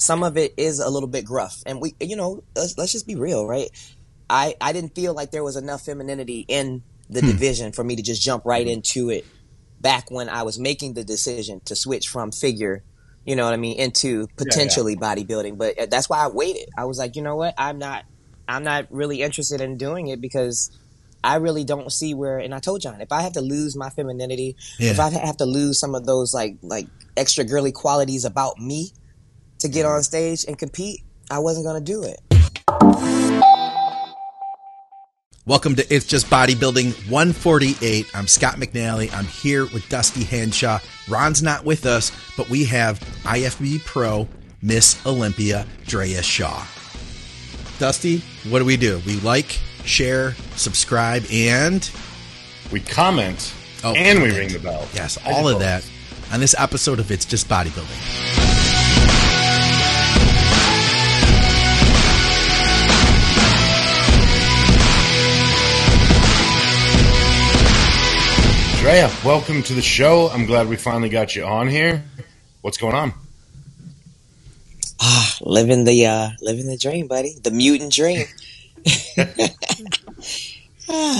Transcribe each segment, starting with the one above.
some of it is a little bit gruff, and we, you know, let's just be real, right? I didn't feel like there was enough femininity in the division for me to just jump right into it. Back when I was making the decision to switch from figure, you know what I mean, into potentially bodybuilding, but that's why I waited. I was like, you know what, I'm not really interested in doing it because I really don't see where. And I told John, if I have to lose my femininity, if I have to lose some of those like extra girly qualities about me to get on stage and compete, I wasn't gonna do it. Welcome to It's Just Bodybuilding 148. I'm Scott McNally. I'm here with Dusty Hanshaw. Ron's not with us, but we have IFBB Pro Miss Olympia, Andrea Shaw. Dusty, what do? We like, share, subscribe, and... we comment, we ring the bell. Yes, all of that on this episode of It's Just Bodybuilding. Andrea, welcome to the show. I'm glad we finally got you on here. What's going on? Ah, living the dream, buddy. The mutant dream.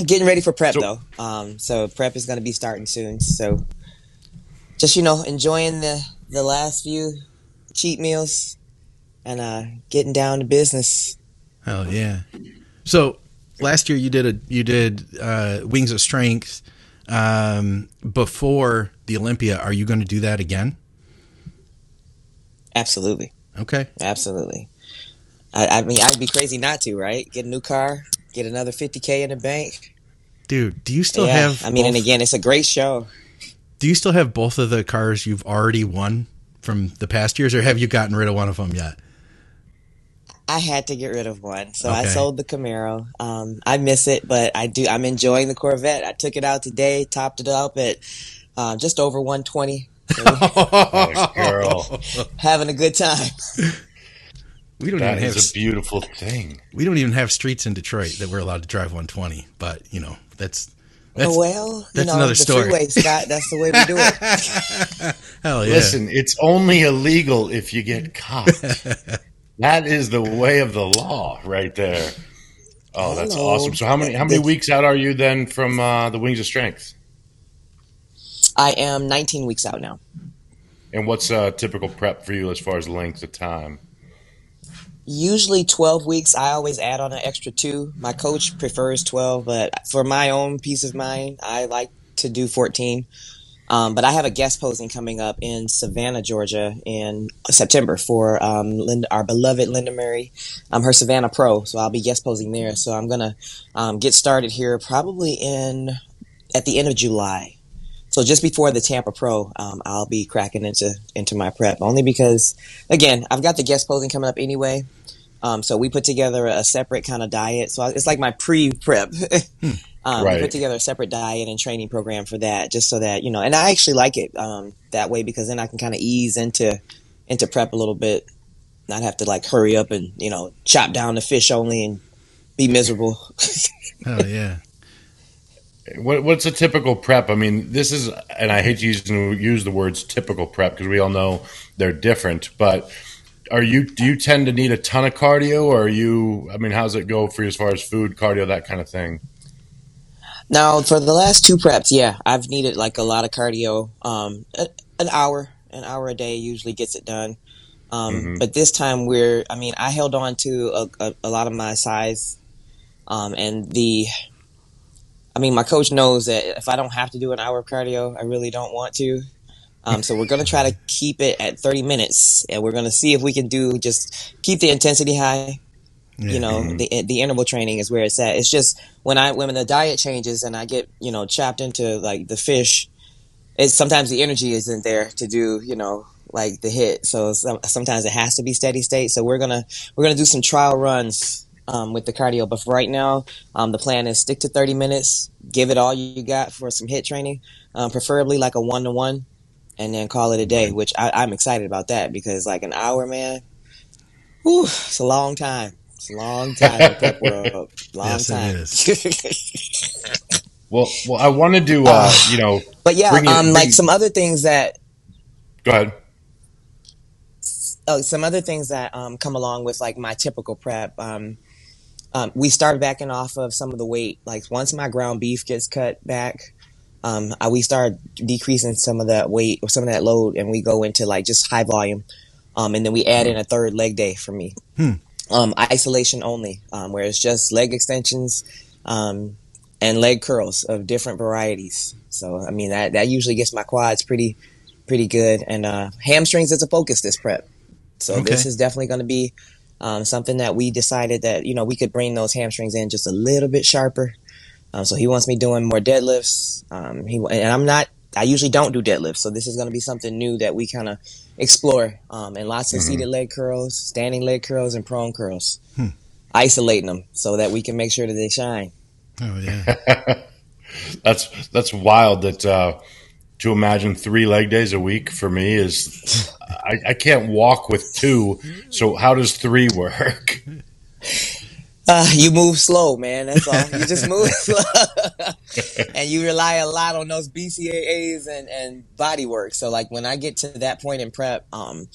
Getting ready for prep though. So prep is going to be starting soon. So just, you know, enjoying the last few cheat meals and getting down to business. Oh yeah. So last year you did Wings of Strength. Before the Olympia, are you going to do that again? Absolutely. Okay. Absolutely. I mean, I'd be crazy not to, right? Get a new car, get another $50K in the bank. Dude, do you still have... I mean, and again, it's a great show. Do you still have both of the cars you've already won from the past years, or have you gotten rid of one of them yet? I had to get rid of one, so I sold the Camaro. I miss it, but I do. I'm enjoying the Corvette. I took it out today, topped it up at just over 120. So oh, girl, having a good time. We don't even have a beautiful thing. We don't even have streets in Detroit that we're allowed to drive 120. But you know, that's another story. Freeway, Scott, that's the way we do it. Hell yeah! Listen, it's only illegal if you get caught. That is the way of the law right there. Oh, that's awesome. So how many weeks out are you then from the Wings of Strength? I am 19 weeks out now. And what's typical prep for you as far as length of time? Usually 12 weeks. I always add on an extra 2. My coach prefers 12, but for my own peace of mind, I like to do 14. But I have a guest posing coming up in Savannah, Georgia in September for our beloved Linda Murray. I'm her Savannah Pro, so I'll be guest posing there. So I'm going to get started here probably at the end of July. So just before the Tampa Pro, I'll be cracking into my prep, only because, again, I've got the guest posing coming up anyway. So we put together a separate kind of diet. So it's like my pre-prep. We put together a separate diet and training program for that, just so that, you know, and I actually like it that way, because then I can kind of ease into prep a little bit, not have to like hurry up and, you know, chop down the fish only and be miserable. Oh, yeah. What's a typical prep? I mean, this is, and I hate to use the words typical prep because we all know they're different, but... Do you tend to need a ton of cardio, or how's it go for you as far as food, cardio, that kind of thing? Now, for the last 2 preps, I've needed like a lot of cardio. An hour a day usually gets it done. But this time I held on to a lot of my size. My coach knows that if I don't have to do an hour of cardio, I really don't want to. So we're going to try to keep it at 30 minutes, and we're going to see if we can just keep the intensity high. Yeah. You know, the interval training is where it's at. It's just when the diet changes and I get, you know, chopped into like the fish, it's sometimes the energy isn't there to do, you know, like the hit. So sometimes it has to be steady state. So we're going to do some trial runs with the cardio. But for right now, the plan is stick to 30 minutes, give it all you got for some hit training, preferably like a 1-to-1. And then call it a day, which I'm excited about that, because like an hour, man, whew, it's a long time. It's a long time in prep world. Long time. It is. well, I want to do, you know. But yeah, like some other things that. Go ahead. some other things that come along with like my typical prep. We start backing off of some of the weight. Like once my ground beef gets cut back, we start decreasing some of that weight or some of that load, and we go into like just high volume. And then we add in a third leg day for me. Isolation only, where it's just leg extensions and leg curls of different varieties. So, I mean, that usually gets my quads pretty good. And hamstrings is a focus this prep. So this is definitely going to be something that we decided that, you know, we could bring those hamstrings in just a little bit sharper. So he wants me doing more deadlifts. And I'm not, I usually don't do deadlifts. So this is going to be something new that we kind of explore. And lots of seated leg curls, standing leg curls, and prone curls. Isolating them so that we can make sure that they shine. Oh, yeah. That's wild that to imagine 3 leg days a week for me is I can't walk with 2. So how does 3 work? You move slow, man. That's all. You just move slow. And you rely a lot on those BCAAs and body work. So, like, when I get to that point in prep, I'm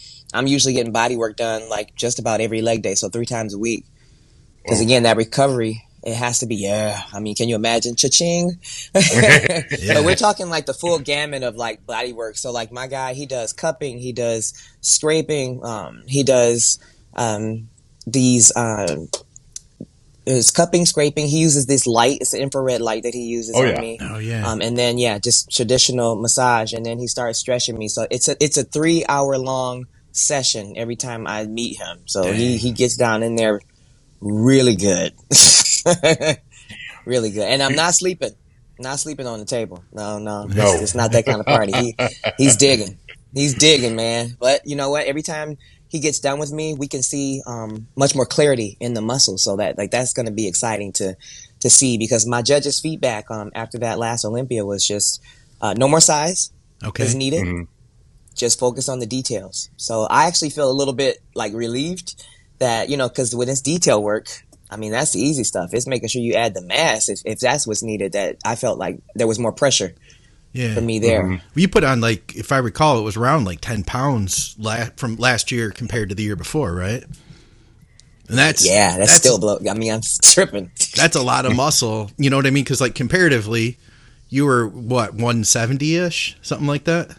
usually getting body work done, like, just about every leg day. So 3 times a week. Because, again, that recovery, it has to be, I mean, can you imagine? Cha-ching. But we're talking, like, the full gamut of, like, body work. So, like, my guy, he does cupping. He does scraping. He does these it's cupping, scraping. He uses this light. It's an infrared light that he uses on me. And then, just traditional massage. And then he starts stretching me. So it's a 3-hour long session every time I meet him. So he gets down in there really good. Really good. And I'm not sleeping. Not sleeping on the table. No. It's not that kind of party. He's digging. He's digging, man. But you know what? Every time he gets done with me, we can see much more clarity in the muscle. So that like that's going to be exciting to see, because my judge's feedback after that last Olympia was just no more size is needed. Just focus on the details. So I actually feel a little bit like relieved that, you know, because with this detail work, I mean, that's the easy stuff. It's making sure you add the mass if that's what's needed, that I felt like there was more pressure. Yeah. For me there. Well, you put on, like, if I recall, it was around like 10 pounds from last year compared to the year before, right? And that's still I mean, I'm tripping. That's a lot of muscle. You know what I mean? Because, like, comparatively, you were, what, 170-ish? Something like that?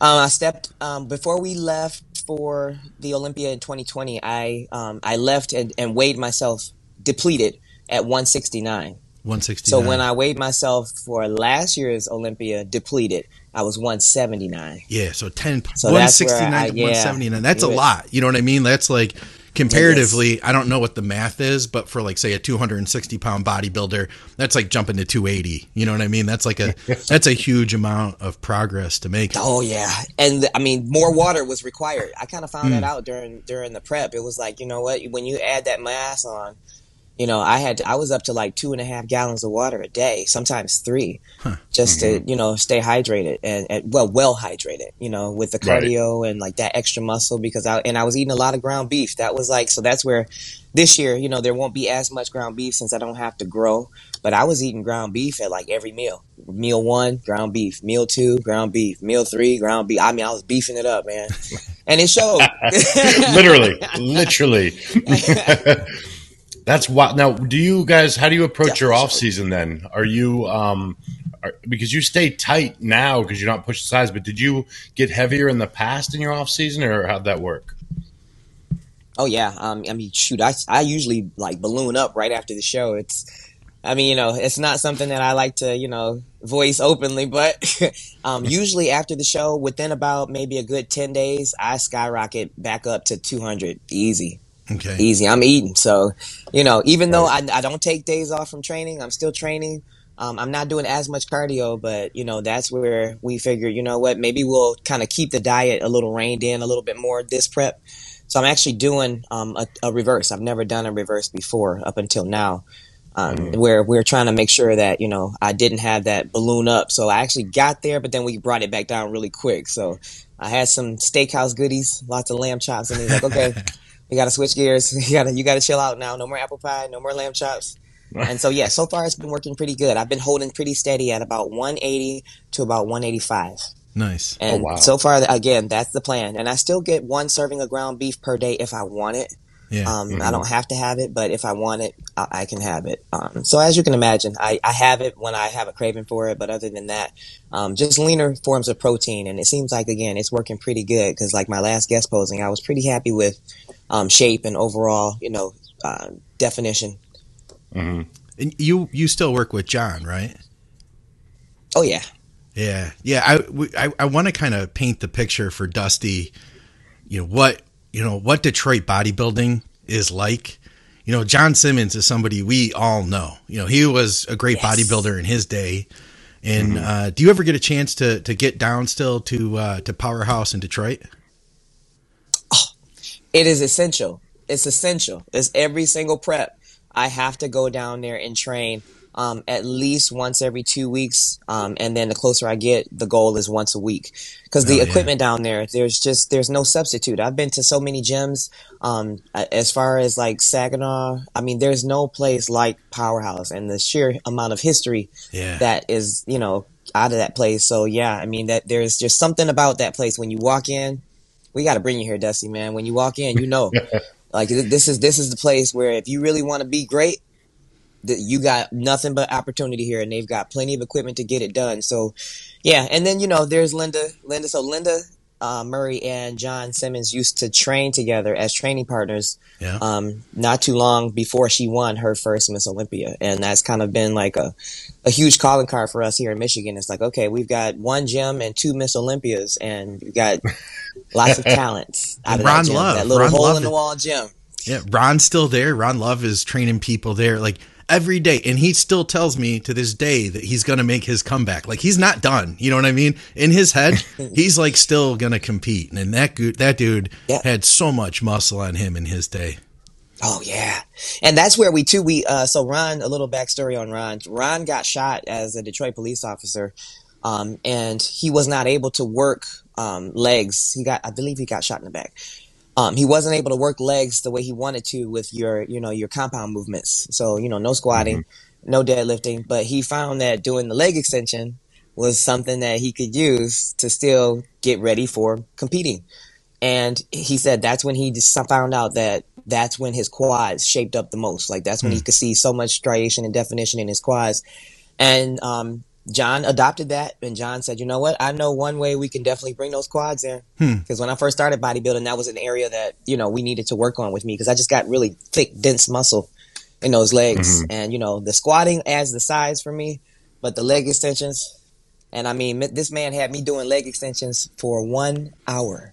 I stepped before we left for the Olympia in 2020, I left and weighed myself depleted at 169. 169. So when I weighed myself for last year's Olympia depleted, I was 179. Yeah, so 10 so 169 to 179. That's a lot. You know what I mean? That's like comparatively, I don't know what the math is, but for like say a 260 pound bodybuilder, that's like jumping to 280. You know what I mean? That's like that's a huge amount of progress to make. Oh yeah. And I mean, more water was required. I kind of found that out during the prep. It was like, you know what, when you add that mass on, you know, I was up to like 2.5 gallons of water a day, sometimes 3, just to, you know, stay hydrated and well hydrated, you know, with the cardio and like that extra muscle, because I was eating a lot of ground beef. That was like, so that's where this year, you know, there won't be as much ground beef since I don't have to grow, but I was eating ground beef at like every meal. Meal 1, ground beef, meal 2, ground beef, meal 3, ground beef. I mean, I was beefing it up, man. And it showed. Literally. That's wild. Now, do you guys? How do you approach your off season? Then, are you because you stay tight now because you're not pushing size? But did you get heavier in the past in your off season, or how'd that work? Oh yeah, I mean, shoot, I usually like balloon up right after the show. I mean, you know, it's not something that I like to, you know, voice openly, but usually after the show, within about maybe a good 10 days, I skyrocket back up to 200 easy. Okay. Easy. I'm eating. So, you know, even though I don't take days off from training, I'm still training. I'm not doing as much cardio, but, you know, that's where we figure, you know what, maybe we'll kind of keep the diet a little reined in a little bit more this prep. So I'm actually doing a reverse. I've never done a reverse before up until now, where we're trying to make sure that, you know, I didn't have that balloon up. So I actually got there, but then we brought it back down really quick. So I had some steakhouse goodies, lots of lamb chops, and he's like, okay. You got to switch gears. You got to chill out now. No more apple pie. No more lamb chops. And so, yeah, so far it's been working pretty good. I've been holding pretty steady at about 180 to about 185. Nice. And so far, again, that's the plan. And I still get one serving of ground beef per day if I want it. Yeah. I don't have to have it, but if I want it, I can have it. So as you can imagine, I have it when I have a craving for it. But other than that, just leaner forms of protein. And it seems like, again, it's working pretty good because like my last guest posing, I was pretty happy with shape and overall, you know, definition. Mm-hmm. And you still work with John, right? Oh, yeah. Yeah. Yeah. I want to kind of paint the picture for Dusty, what Detroit bodybuilding is like. You know, John Simmons is somebody we all know. You know, he was a great bodybuilder in his day. And do you ever get a chance to get down still to Powerhouse in Detroit? Oh, it is essential. It's essential. It's every single prep. I have to go down there and train at least once every 2 weeks. And then the closer I get, the goal is once a week because the equipment down there, there's no substitute. I've been to so many gyms as far as like Saginaw. I mean, there's no place like Powerhouse and the sheer amount of history that is, out of that place. So, I mean, that there's just something about that place. When you walk in, we got to bring you here, Dusty, man. When you walk in, like this is the place where if you really want to be great, you got nothing but opportunity here, and they've got plenty of equipment to get it done. So, and then there's Linda. So Linda Murray and John Simmons used to train together as training partners. Not too long before she won her first Miss Olympia, and that's kind of been like a huge calling card for us here in Michigan. It's like, okay, we've got one gym and two Miss Olympias, and we've got lots of talents. Out of Ron Love, that little hole in the wall gym. Yeah, Ron's still there. Ron Love is training people there, like. Every day. And he still tells me to this day that he's going to make his comeback. Like he's not done. You know what I mean? In his head, he's like still going to compete. And that dude had so much muscle on him in his day. Oh, yeah. And that's where so Ron, a little backstory on Ron. Ron got shot as a Detroit police officer. And he was not able to work legs. I believe he got shot in the back. He wasn't able to work legs the way he wanted to with your compound movements. So, no squatting, no deadlifting. But he found that doing the leg extension was something that he could use to still get ready for competing. And he said that's when he just found out that that's when his quads shaped up the most. Like that's when he could see so much striation and definition in his quads. And John adopted that, and John said, you know what? I know one way we can definitely bring those quads in. Because when I first started bodybuilding, that was an area that, we needed to work on with me because I just got really thick, dense muscle in those legs. And, the squatting adds the size for me, but the leg extensions. And I mean, this man had me doing leg extensions for 1 hour.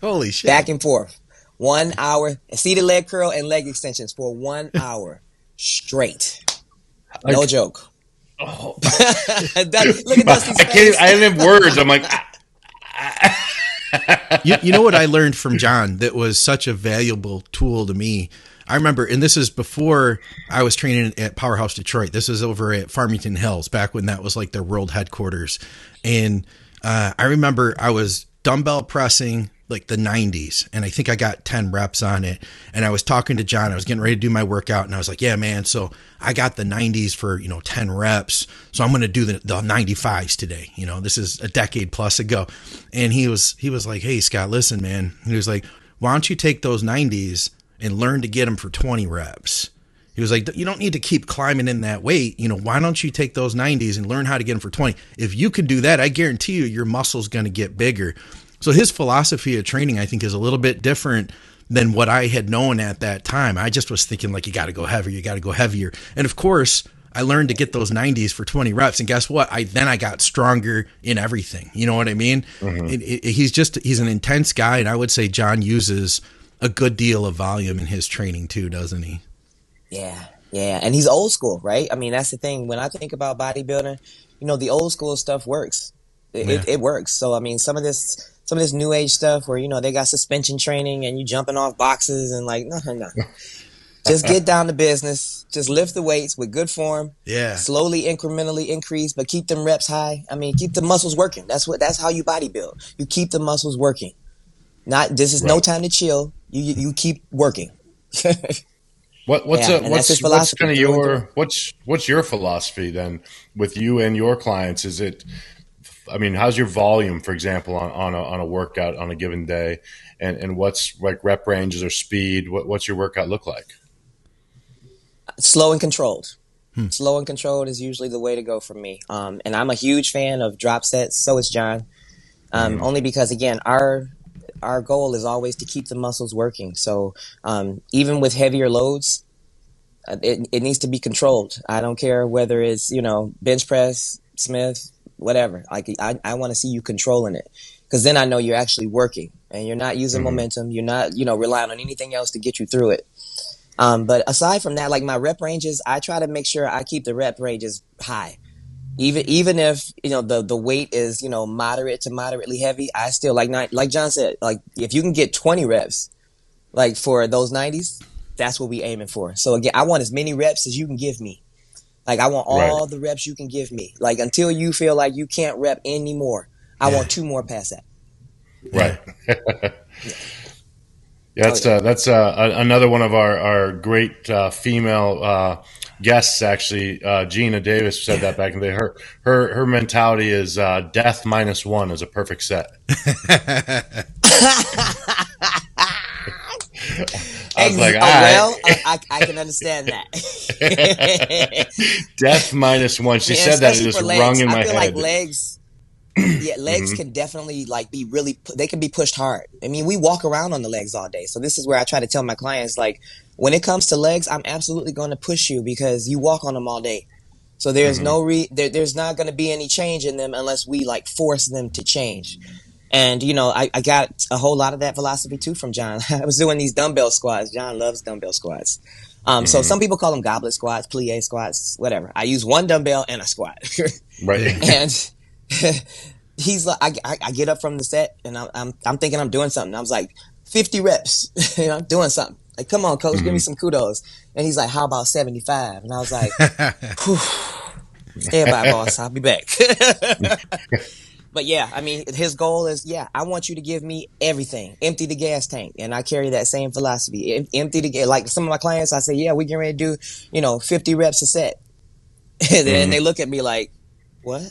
Holy shit. Back and forth. 1 hour. Seated leg curl and leg extensions for 1 hour straight. No joke. Oh, look at Dusty's face. I don't have words. I'm like, you know what I learned from John that was such a valuable tool to me. I remember, and this is before I was training at Powerhouse Detroit. This is over at Farmington Hills, back when that was like their world headquarters. And I remember I was dumbbell pressing like the 90s, and I think I got 10 reps on it. And I was talking to John, I was getting ready to do my workout, and I was like, yeah, man, so I got the 90s for, 10 reps. So I'm going to do the 95s today. This is a decade plus ago. And he was like, hey, Scott, listen, man. He was like, why don't you take those 90s and learn to get them for 20 reps? He was like, you don't need to keep climbing in that weight. Why don't you take those 90s and learn how to get them for 20? If you can do that, I guarantee you, your muscle's going to get bigger. So his philosophy of training, I think, is a little bit different than what I had known at that time. I just was thinking, like, you got to go heavier. And of course, I learned to get those 90s for 20 reps. And guess what? Then I got stronger in everything. You know what I mean? He's an intense guy. And I would say John uses a good deal of volume in his training too, doesn't he? Yeah. And he's old school, right? I mean, that's the thing. When I think about bodybuilding, the old school stuff works. It works. So, I mean, some of this new age stuff where, they got suspension training and you jumping off boxes and like, no. Just get down to business. Just lift the weights with good form. Yeah. Slowly, incrementally increase, but keep them reps high. I mean, keep the muscles working. That's how you bodybuild. You keep the muscles working. No time to chill. You keep working. What's your philosophy then with you and your clients? Is it I mean, how's your volume, for example, on a workout on a given day, and what's like rep ranges or speed? What's your workout look like? Slow and controlled. Slow and controlled is usually the way to go for me. And I'm a huge fan of drop sets. So is John. Only because, again, our goal is always to keep the muscles working. So even with heavier loads, it needs to be controlled. I don't care whether it's, you know, bench press, Smith, whatever. Like I want to see you controlling it, because then I know you're actually working and you're not using momentum. You're not, you know, relying on anything else to get you through it. But aside from that, like my rep ranges, I try to make sure I keep the rep ranges high. Even if, you know, the weight is, you know, moderate to moderately heavy, I still like John said, like if you can get 20 reps, like for those 90s, that's what we aiming for. So again, I want as many reps as you can give me. Like I want all the reps you can give me. Like until you feel like you can't rep anymore. I want two more past that. Right. That's another one of our great female guests. Actually, Gina Davis said that back in the day. Her mentality is death minus one is a perfect set. I was like, all right. Well, I can understand that. Death minus one. She said that, it just rung in my head. I feel like legs. Yeah, legs can definitely like be really, they can be pushed hard. I mean, we walk around on the legs all day. So this is where I try to tell my clients, like, when it comes to legs, I'm absolutely going to push you because you walk on them all day. So there's there's not going to be any change in them unless we like force them to change. And, you know, I got a whole lot of that philosophy, too, from John. I was doing these dumbbell squats. John loves dumbbell squats. So some people call them goblet squats, plie squats, whatever. I use one dumbbell and a squat. And he's like, I get up from the set and I'm thinking I'm doing something. I was like, 50 reps, you know, I'm doing something. Like, come on, coach, give me some kudos. And he's like, how about 75? And I was like, stand by, boss. I'll be back. But yeah, I mean, his goal is, I want you to give me everything. Empty the gas tank. And I carry that same philosophy. Empty the gas. Like some of my clients, I say, yeah, we getting ready to do, you know, 50 reps a set. And then they look at me like, what?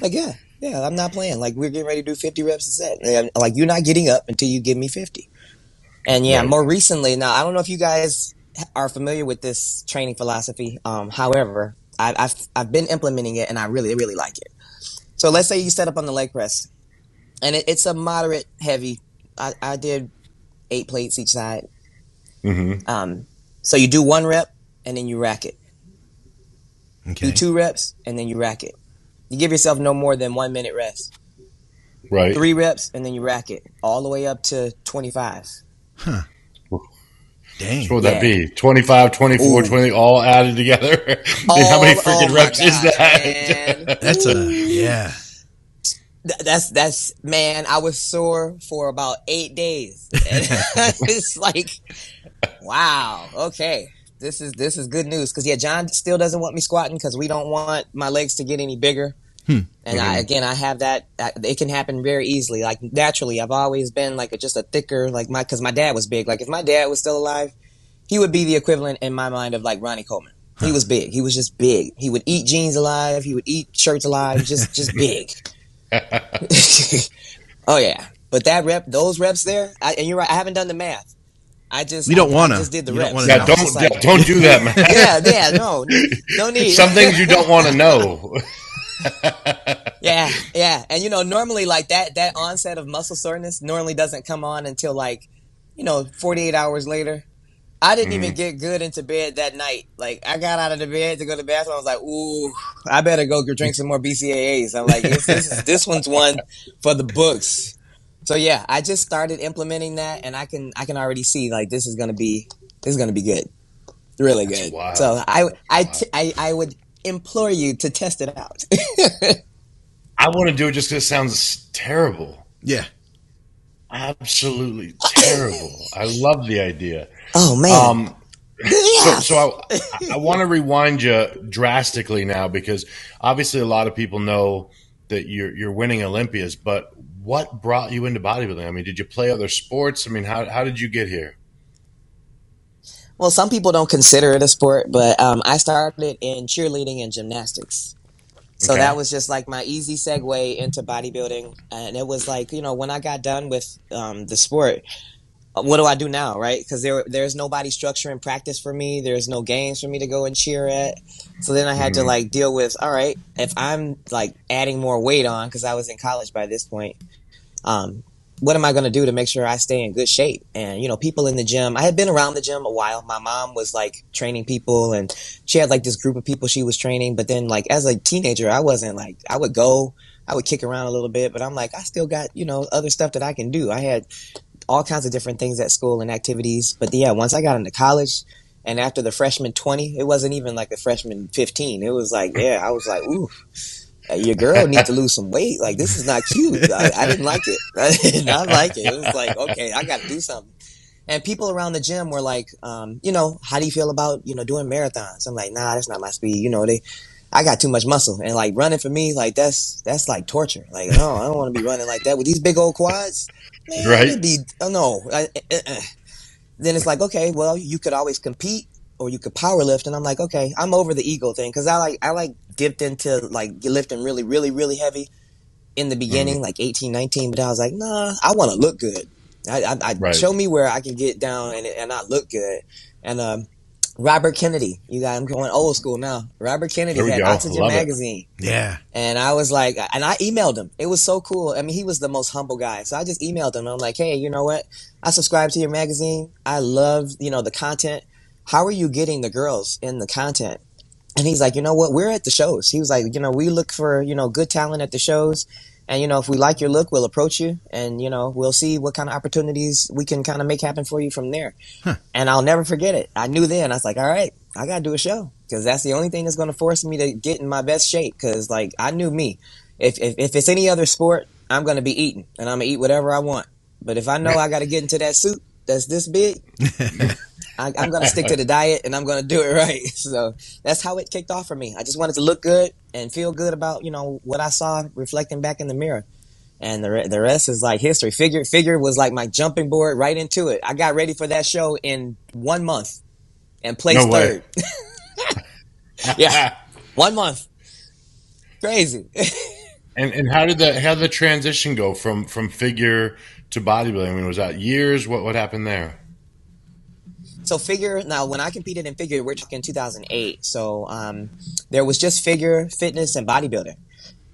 Like, yeah, I'm not playing. Like, we're getting ready to do 50 reps a set. And like, you're not getting up until you give me 50. And yeah, more recently, now, I don't know if you guys are familiar with this training philosophy. However, I've been implementing it and I really, really like it. So let's say you set up on the leg press, and it's a moderate heavy. I did 8 plates each side. So you do 1 rep, and then you rack it. Okay. Do 2 reps, and then you rack it. You give yourself no more than 1 minute rest. Right. 3 reps, and then you rack it, all the way up to 25. Huh. Dang. So what would that be? 25, 24, 20, all added together? How many freaking reps is that? Man. That's That's man, I was sore for about 8 days. It's like, wow, okay. This is good news. Because, yeah, John still doesn't want me squatting because we don't want my legs to get any bigger. And I have that. It can happen very easily. Like naturally, I've always been like just a thicker, like because my dad was big. Like if my dad was still alive, he would be the equivalent in my mind of like Ronnie Coleman. He was big. He was just big. He would eat jeans alive. He would eat shirts alive. Just big. Oh yeah. But that rep, those reps there, and you're right. I haven't done the math. I just did the reps. Yeah, don't do that, man. Yeah, no need. Some things you don't want to know. Yeah. And, you know, normally like that onset of muscle soreness normally doesn't come on until like, you know, 48 hours later. I didn't even get good into bed that night. Like I got out of the bed to go to the bathroom. I was like, ooh, I better go drink some more BCAAs. I'm like, this one's one for the books. So yeah, I just started implementing that and I can already see like this is going to be good. Really good. That's wild. So I would implore you to test it out. I want to do it just because it sounds terrible. Yeah. Absolutely terrible. I love the idea. Oh, man. So I want to rewind you drastically now because obviously a lot of people know that you're winning Olympias, but what brought you into bodybuilding? I mean, did you play other sports? I mean, how did you get here? Well, some people don't consider it a sport, but I started in cheerleading and gymnastics. So that was just like my easy segue into bodybuilding. And it was like, you know, when I got done with the sport, what do I do now, right? Because there's nobody structuring practice for me. There's no games for me to go and cheer at. So then I had to like deal with, all right, if I'm like adding more weight on, because I was in college by this point, what am I going to do to make sure I stay in good shape? And, you know, people in the gym, I had been around the gym a while. My mom was like training people and she had like this group of people she was training. But then like as a teenager, I wasn't like, I would go, I would kick around a little bit, but I'm like, I still got, you know, other stuff that I can do. I had all kinds of different things at school and activities. But yeah, once I got into college and after the freshman 20, it wasn't even like the freshman 15. It was like, yeah, I was like, ooh. Your girl needs to lose some weight. Like, this is not cute. I didn't like it. I did not like it. It was like, okay, I got to do something. And people around the gym were like, you know, how do you feel about, you know, doing marathons? I'm like, nah, that's not my speed. You know, I got too much muscle. And, like, running for me, like, that's like torture. Like, no, I don't want to be running like that with these big old quads. Man, right. It'd be, oh, no. Then it's like, okay, well, you could always compete. Or you could power lift. And I'm like, okay, I'm over the ego thing. Cause I dipped into like lifting really, really, really heavy in the beginning, like 18, 19. But I was like, nah, I want to look good. Show me where I can get down and I look good. And, Robert Kennedy, I'm going old school now. Robert Kennedy had Oxygen Magazine. Yeah. And I was like, and I emailed him. It was so cool. I mean, he was the most humble guy. So I just emailed him. I'm like, hey, you know what? I subscribe to your magazine. I love, you know, the content. How are you getting the girls in the content? And he's like, you know what? We're at the shows. He was like, you know, we look for, you know, good talent at the shows. And, you know, if we like your look, we'll approach you. And, you know, we'll see what kind of opportunities we can kind of make happen for you from there. Huh. And I'll never forget it. I knew then. I was like, all right, I got to do a show because that's the only thing that's going to force me to get in my best shape. Because, like, I knew me. If it's any other sport, I'm going to be eating and I'm going to eat whatever I want. But if I know I got to get into that suit that's this big, I'm going to stick to the diet and I'm going to do it right. So that's how it kicked off for me. I just wanted to look good and feel good about, you know, what I saw reflecting back in the mirror. And the rest is like history. Figure was like my jumping board right into it. I got ready for that show in 1 month and placed third. Yeah. 1 month. Crazy. And how did the transition go from figure to bodybuilding? I mean, was that years? What happened there? So figure, now when I competed in figure, we're talking 2008. So there was just figure, fitness, and bodybuilding.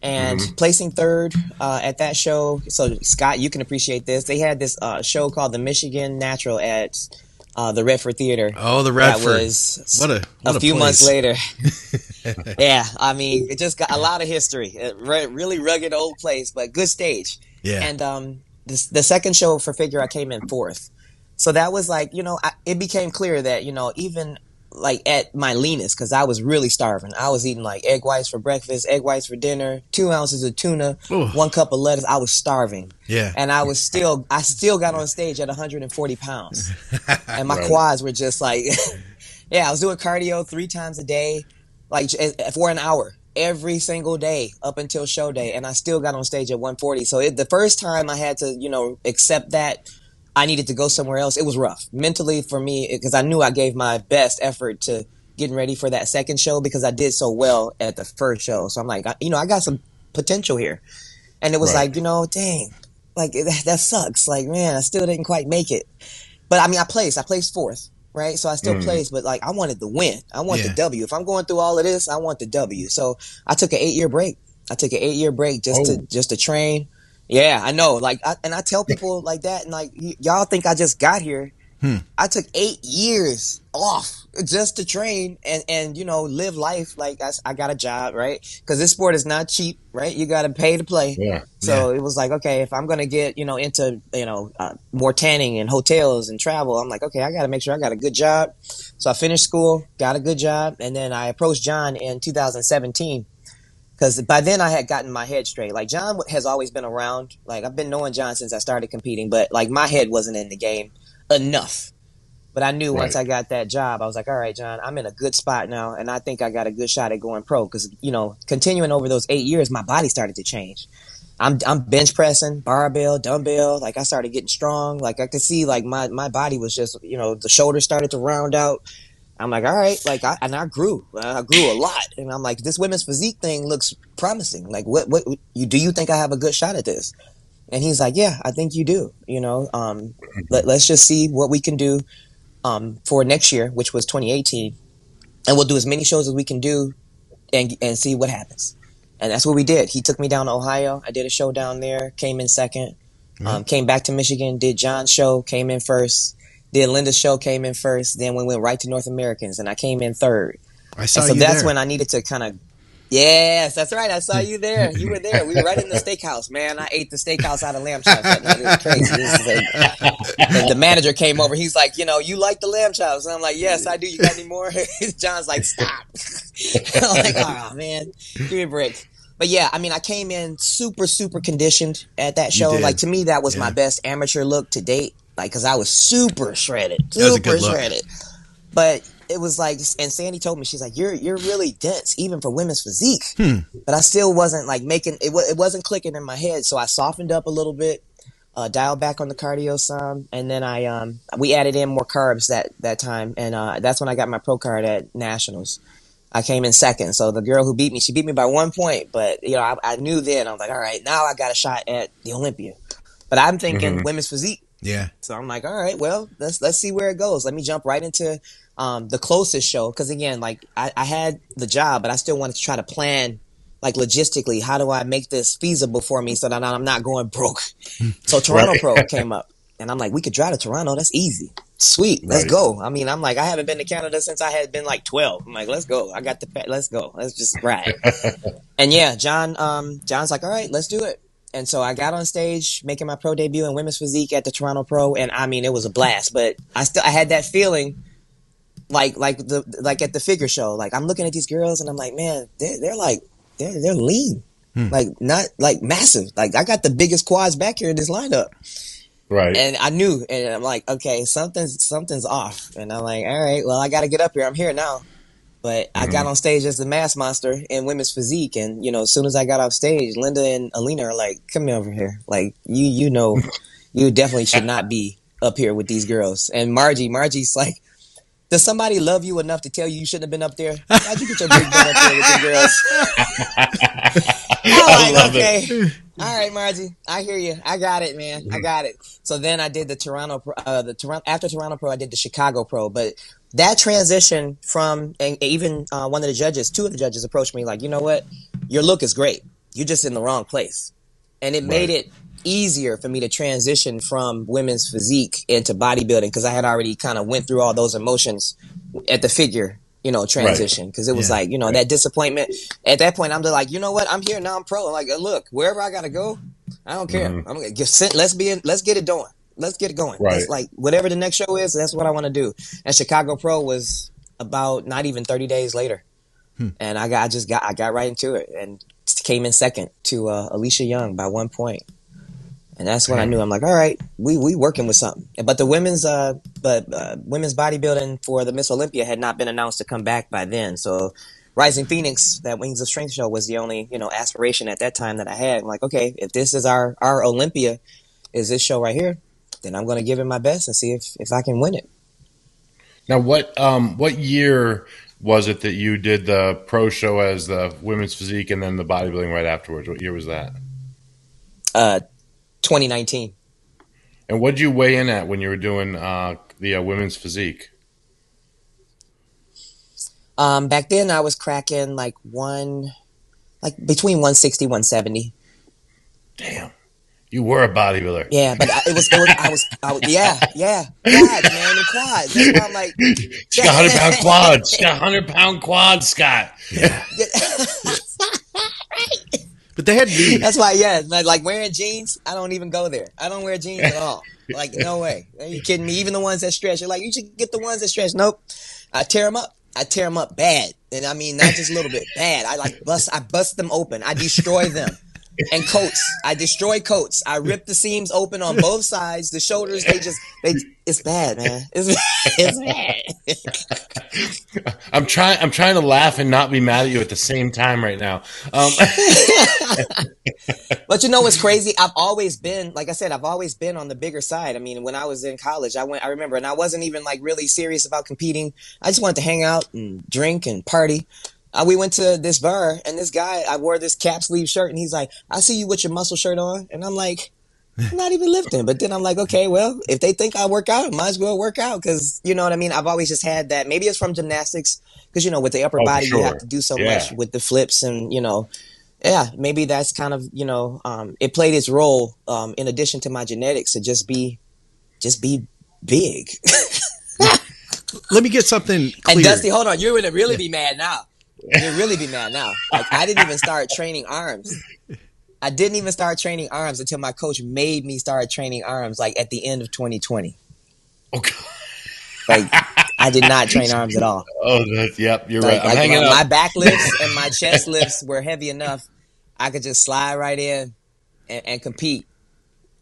And placing third at that show, so Scott, you can appreciate this. They had this show called the Michigan Natural at the Redford Theater. Oh, the Redford. That was a few months later. Yeah, I mean, it just got a lot of history. A really rugged old place, but good stage. Yeah. And the second show for figure, I came in fourth. So that was like, you know, it became clear that, you know, even like at my leanest, because I was really starving. I was eating like egg whites for breakfast, egg whites for dinner, 2 ounces of tuna, ooh, 1 cup of lettuce. I was starving. Yeah. And I still got on stage at 140 pounds. And my quads were just like, yeah, I was doing cardio 3 times a day, like for an hour every single day up until show day. And I still got on stage at 140. So the first time I had to, you know, accept that I needed to go somewhere else. It was rough mentally for me because I knew I gave my best effort to getting ready for that second show because I did so well at the first show. So I'm like, you know, I got some potential here. And it was like, you know, dang, like that sucks. Like, man, I still didn't quite make it. But I mean, I placed fourth, right? So I still placed, but like I wanted the win. I want the W. If I'm going through all of this, I want the W. So I took an 8-year break. just to train. Yeah, I know. Like, I tell people like that, and like, y'all think I just got here. I took 8 years off just to train and you know, live life. Like, I got a job, right? Because this sport is not cheap, right? You got to pay to play. Yeah. So it was like, okay, if I'm going to get, you know, into, you know, more tanning and hotels and travel, I'm like, okay, I got to make sure I got a good job. So I finished school, got a good job, and then I approached John in 2017. Because by then I had gotten my head straight. Like, John has always been around. Like, I've been knowing John since I started competing, but, like, my head wasn't in the game enough. But I knew once I got that job, I was like, all right, John, I'm in a good spot now, and I think I got a good shot at going pro. Because, you know, continuing over those 8 years, my body started to change. I'm bench pressing, barbell, dumbbell. Like, I started getting strong. Like, I could see, like, my body was just, you know, the shoulders started to round out. I'm like, all right, like, I grew a lot, and I'm like, this women's physique thing looks promising. Like, do you think I have a good shot at this? And he's like, yeah, I think you do. You know, let's just see what we can do for next year, which was 2018, and we'll do as many shows as we can do, and see what happens. And that's what we did. He took me down to Ohio. I did a show down there, came in second, came back to Michigan, did John's show, came in first. Then Linda's show came in first. Then we went right to North Americans, and I came in third. I saw you there. So that's when I needed to kind of, yes, that's right. I saw you there. You were there. We were right in the steakhouse, man. I ate the steakhouse out of lamb chops. It was crazy. The manager came over. He's like, you know, you like the lamb chops. And I'm like, yes, I do. You got any more? John's like, stop. I'm like, oh, man, give me a break. But yeah, I mean, I came in super, super conditioned at that show. Like, to me, that was my best amateur look to date. Like, cause I was super shredded, but it was like, and Sandy told me, she's like, you're really dense even for women's physique, but I still wasn't like making it. It wasn't clicking in my head. So I softened up a little bit, dialed back on the cardio some. And then we added in more carbs that time. And, that's when I got my pro card at Nationals. I came in second. So the girl who beat me, she beat me by 1 point, but you know, I knew then. I was like, all right, now I got a shot at the Olympia, but I'm thinking women's physique. Yeah. So I'm like, all right, well, let's see where it goes. Let me jump right into the closest show. Because, again, like I had the job, but I still wanted to try to plan, like, logistically, how do I make this feasible for me so that I'm not going broke? So Toronto Pro came up. And I'm like, we could drive to Toronto. That's easy. Sweet. Let's go. I mean, I'm like, I haven't been to Canada since I had been like 12. I'm like, let's go. I got the pet. Let's go. Let's just ride. And, yeah, John's like, all right, let's do it. And so I got on stage making my pro debut in women's physique at the Toronto Pro. And I mean, it was a blast, but I had that feeling like at the figure show, like I'm looking at these girls and I'm like, man, they're lean, like not like massive. Like I got the biggest quads back here in this lineup. Right. And I knew, and I'm like, okay, something's off. And I'm like, all right, well, I got to get up here. I'm here now. But I got on stage as the mass monster in women's physique. And, you know, as soon as I got off stage, Linda and Alina are like, come over here. Like, you know, you definitely should not be up here with these girls. And Margie's like, does somebody love you enough to tell you you shouldn't have been up there? How'd you get your big butt up there with your girls? I'm like, okay. All right, Margie, I hear you. I got it, man. I got it. So then I did the after Toronto Pro, I did the Chicago Pro. But that transition from, and even two of the judges approached me like, you know what? Your look is great. You're just in the wrong place. And it made it easier for me to transition from women's physique into bodybuilding because I had already kind of went through all those emotions at the figure, you know, transition. Because it was like, you know, that disappointment. At that point, I'm just like, you know what? I'm here now. I'm pro. I'm like, look, wherever I got to go, I don't care. I'm gonna get sent. Let's get it doing. Let's get it going. Right. It's like whatever the next show is, that's what I want to do. And Chicago Pro was about not even 30 days later. And I got right into it and came in second to Alicia Young by 1 point. And that's when I knew. I'm like, all right, we working with something. But the women's bodybuilding for the Miss Olympia had not been announced to come back by then. So Rising Phoenix, that Wings of Strength show, was the only, you know, aspiration at that time that I had. I'm like, okay, if this is our Olympia, is this show right here, then I'm going to give it my best and see if I can win it. Now, what year was it that you did the pro show as the women's physique and then the bodybuilding right afterwards? What year was that? 2019. And what did you weigh in at when you were doing the women's physique? Back then, I was cracking between 160, 170. Damn. You were a bodybuilder. Yeah, but I was quads, man, the quads. That's why I'm like, she got 100-pound quads. She got 100-pound quads, Scott. Yeah. Right. But they had jeans. That's why, yeah, like wearing jeans, I don't even go there. I don't wear jeans at all. Like, no way. Are you kidding me? Even the ones that stretch. You're like, you should get the ones that stretch. Nope. I tear them up. I tear them up bad. And I mean, not just a little bit, bad. I bust them open. I destroy them. and coats. I destroy coats. I rip the seams open on both sides. The shoulders, it's bad, man. It's bad. I'm trying to laugh and not be mad at you at the same time right now. But you know what's crazy? I've always been on the bigger side. I mean, when I was in college, I remember, and I wasn't even like really serious about competing. I just wanted to hang out and drink and party. We went to this bar, and this guy, I wore this cap sleeve shirt, and he's like, "I see you with your muscle shirt on." And I'm like, I'm not even lifting. But then I'm like, okay, well, if they think I work out, I might as well work out. Because, you know what I mean? I've always just had that. Maybe it's from gymnastics. Because, you know, with the upper body, sure, you have to do so much with the flips and, you know. Yeah, maybe that's kind of, you know, it played its role in addition to my genetics to just be big. Let me get something clear. And Dusty, hold on. You're going to really be mad now. You'll really be mad now. Like, I didn't even start training arms. I didn't even start training arms until my coach made me start training arms, like at the end of 2020. Okay. Like, I did not train arms at all. Oh, yep, you're right. Like, my back lifts and my chest lifts were heavy enough. I could just slide right in and compete.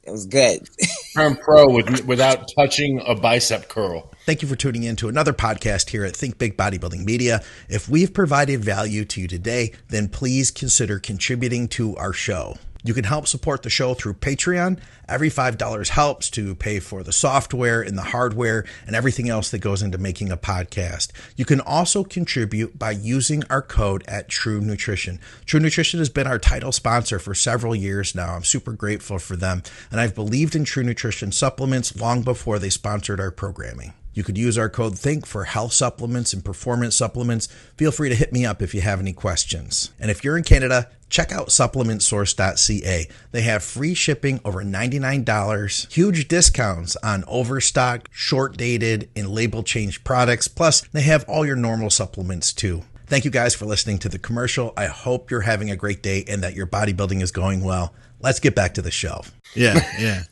It was good. Turn pro without touching a bicep curl. Thank you for tuning in to another podcast here at Think Big Bodybuilding Media. If we've provided value to you today, then please consider contributing to our show. You can help support the show through Patreon. Every $5 helps to pay for the software and the hardware and everything else that goes into making a podcast. You can also contribute by using our code at True Nutrition. True Nutrition has been our title sponsor for several years now. I'm super grateful for them. And I've believed in True Nutrition supplements long before they sponsored our programming. You could use our code THINK for health supplements and performance supplements. Feel free to hit me up if you have any questions. And if you're in Canada, check out supplementsource.ca. They have free shipping over $99, huge discounts on overstock, short-dated, and label change products. Plus, they have all your normal supplements too. Thank you guys for listening to the commercial. I hope you're having a great day and that your bodybuilding is going well. Let's get back to the show. Yeah.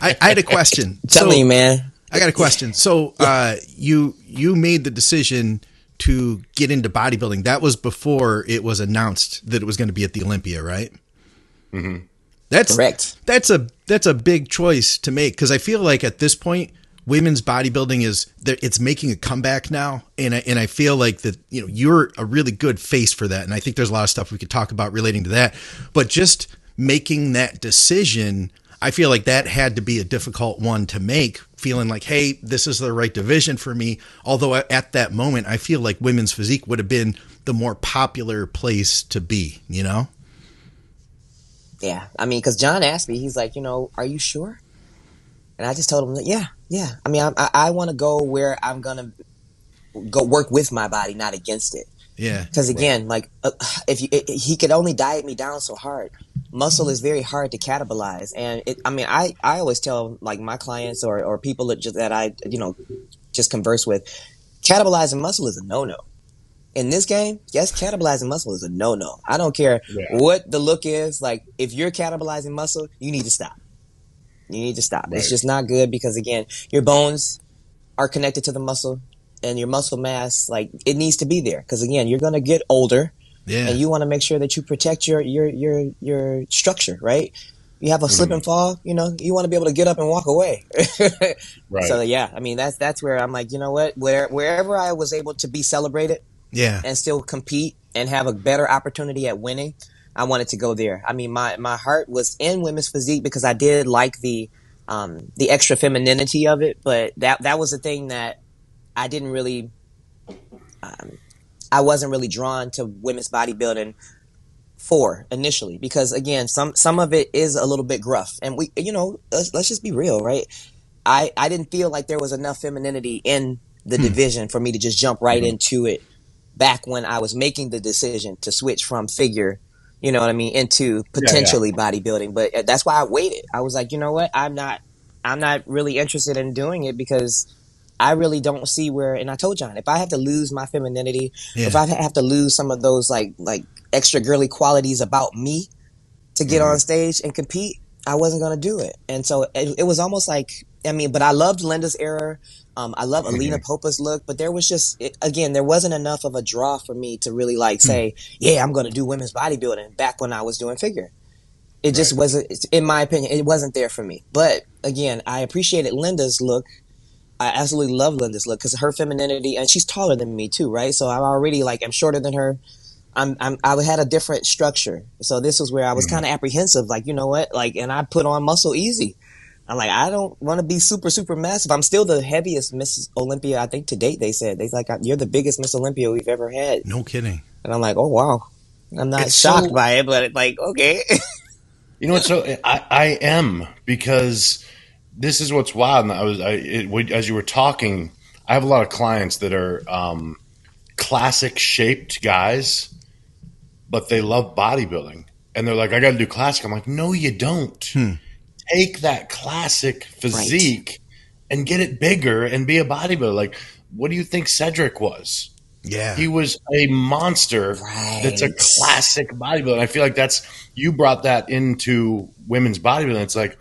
I had a question. Tell me, man. I got a question. So you made the decision to get into bodybuilding. That was before it was announced that it was going to be at the Olympia, right? Mm-hmm. That's correct. That's a big choice to make, because I feel like at this point, women's bodybuilding it's making a comeback now, and I feel like that, you know, you're a really good face for that, and I think there's a lot of stuff we could talk about relating to that. But just making that decision, I feel like that had to be a difficult one to make, feeling like, hey, this is the right division for me. Although at that moment, I feel like women's physique would have been the more popular place to be, you know? Yeah. I mean, because John asked me, he's like, you know, are you sure? And I just told him, yeah. I mean, I want to go where I'm going to go work with my body, not against it. Yeah. Because again, right, like he could only diet me down so hard. Muscle is very hard to catabolize, and I always tell like my clients or people that I, you know, just converse with, catabolizing muscle is a no-no. In this game, yes, catabolizing muscle is a no-no. I don't care what the look is. Like, if you're catabolizing muscle, you need to stop. Right. It's just not good, because again, your bones are connected to the muscle, and your muscle mass, like, it needs to be there, because again, you're gonna get older. Yeah. And you want to make sure that you protect your structure, right? You have a slip and fall, you know, you want to be able to get up and walk away. Right. So yeah, I mean, that's where I'm like, you know what, wherever I was able to be celebrated, and still compete and have a better opportunity at winning, I wanted to go there. I mean, my heart was in women's physique, because I did like the extra femininity of it, but that was the thing that I didn't really. I wasn't really drawn to women's bodybuilding initially, because again, some of it is a little bit gruff, and we, you know, let's just be real, right? I didn't feel like there was enough femininity in the division for me to just jump right into it. Back when I was making the decision to switch from figure, you know what I mean, into potentially bodybuilding, but that's why I waited. I was like, you know what, I'm not really interested in doing it, because I really don't see where, and I told John, if I have to lose my femininity, if I have to lose some of those like extra girly qualities about me to get on stage and compete, I wasn't going to do it. And so it was almost like, I mean, but I loved Linda's era. I love Alina Popa's look, but there was just, there wasn't enough of a draw for me to really like say, yeah, I'm going to do women's bodybuilding back when I was doing figure. It just wasn't, in my opinion, it wasn't there for me. But again, I appreciated Linda's look. I absolutely love Linda's look because her femininity, and she's taller than me too, right? So I'm already like, I'm shorter than her. I had a different structure. So this was where I was kind of apprehensive, like, you know what? Like, and I put on muscle easy. I'm like, I don't want to be super, super massive. I'm still the heaviest Miss Olympia, I think, to date, they said. They're like, you're the biggest Miss Olympia we've ever had. No kidding. And I'm like, oh, wow. I'm not shocked by it, but it's like, okay. You know what? So I am, because this is what's wild. And as you were talking, I have a lot of clients that are classic shaped guys, but they love bodybuilding. And they're like, I got to do classic. I'm like, no, you don't. Take that classic physique and get it bigger and be a bodybuilder. Like, what do you think Cedric was? Yeah. He was a monster that's a classic bodybuilder. And I feel like that's, you brought that into women's bodybuilding. It's like,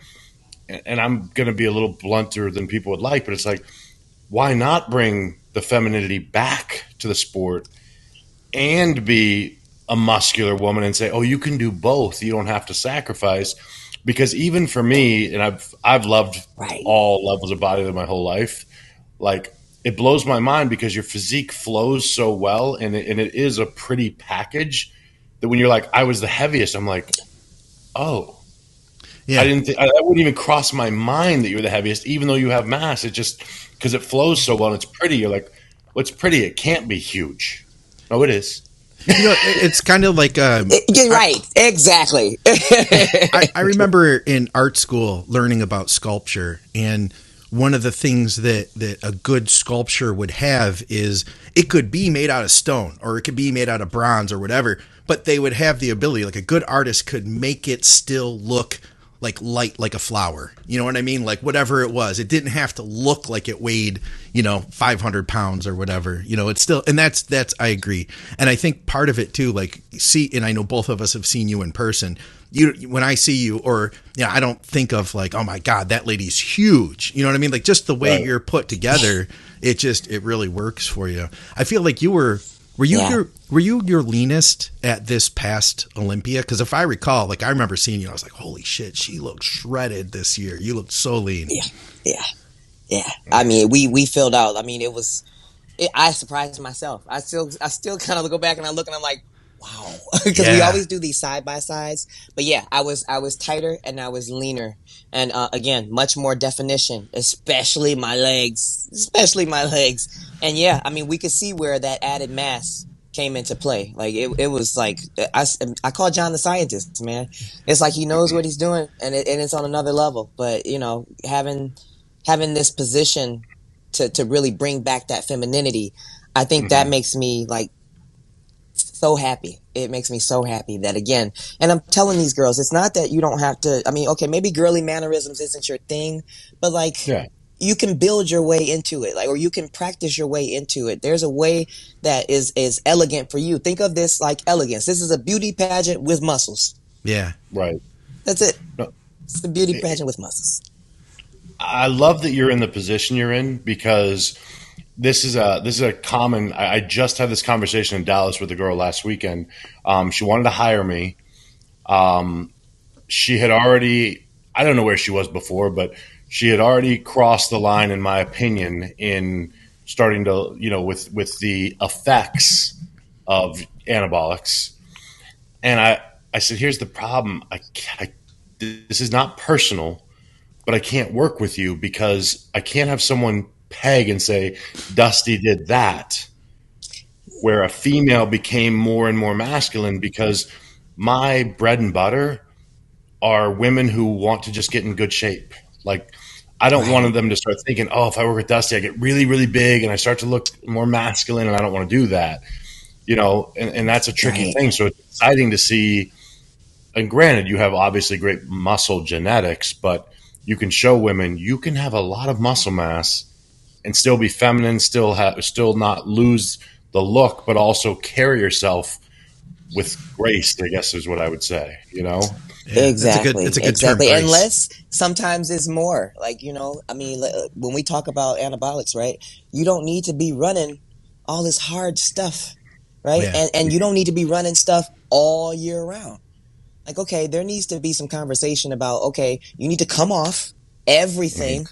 and I'm going to be a little blunter than people would like, but it's like, why not bring the femininity back to the sport and be a muscular woman and say, oh, you can do both. You don't have to sacrifice. Because even for me, and I've loved all levels of bodybuilding my whole life, like, it blows my mind because your physique flows so well, and it is a pretty package that when you're like, I was the heaviest, I'm like, oh, yeah, I wouldn't even cross my mind that you were the heaviest, even though you have mass. It just, because it flows so well and it's pretty, you're like, well, it's pretty, it can't be huge. No, it is. You know, it's kind of like you're right. Exactly. I remember in art school learning about sculpture, and one of the things that a good sculpture would have is it could be made out of stone, or it could be made out of bronze or whatever, but they would have the ability, like a good artist could make it still look like light, like a flower. You know what I mean? Like whatever it was, it didn't have to look like it weighed, 500 pounds or whatever, it's still, and that's, I agree. And I think part of it too, like and I know both of us have seen you in person. When I see you, or, I don't think of like, oh my God, that lady's huge. You know what I mean? Like just the way you're put together, it really works for you. I feel like you were you your leanest at this past Olympia? Because if I recall, like I remember seeing you, I was like, holy shit, she looked shredded this year. You looked so lean. Yeah. I mean, we filled out. I mean, I surprised myself. I still kind of go back and I look and I'm like, wow, because we always do these side by sides. But yeah, I was tighter and I was leaner, and again, much more definition, especially my legs. And yeah, I mean, we could see where that added mass came into play. Like it was like I call John the scientist, man. It's like he knows what he's doing, and it's on another level. But having this position to really bring back that femininity, I think that makes me like. So happy. It makes me so happy that again, and I'm telling these girls, it's not that you don't have to, I mean, okay, maybe girly mannerisms isn't your thing, but like you can build your way into it, like, or you can practice your way into it. There's a way that is elegant for you. Think of this like elegance. This is a beauty pageant with muscles. Yeah. Right. That's it. No. It's a beauty pageant with muscles. I love that you're in the position you're in, because this is a common, I just had this conversation in Dallas with a girl last weekend. She wanted to hire me. She had already, I don't know where she was before, but she had already crossed the line, in my opinion, in starting to, with the effects of anabolics. And I said, here's the problem. This is not personal, but I can't work with you because I can't have someone peg and say Dusty did that, where a female became more and more masculine, because my bread and butter are women who want to just get in good shape. Like I don't want them to start thinking, oh, if I work with Dusty, I get really, really big and I start to look more masculine, and I don't want to do that, and that's a tricky thing. So it's exciting to see. And granted, you have obviously great muscle genetics, but you can show women you can have a lot of muscle mass and still be feminine, still not lose the look, but also carry yourself with grace, I guess is what I would say, Yeah, exactly. It's a good term. Unless sometimes it's more like, I mean, when we talk about anabolics, right? You don't need to be running all this hard stuff, right? Yeah. And you don't need to be running stuff all year round. like, okay, there needs to be some conversation about, okay, you need to come off everything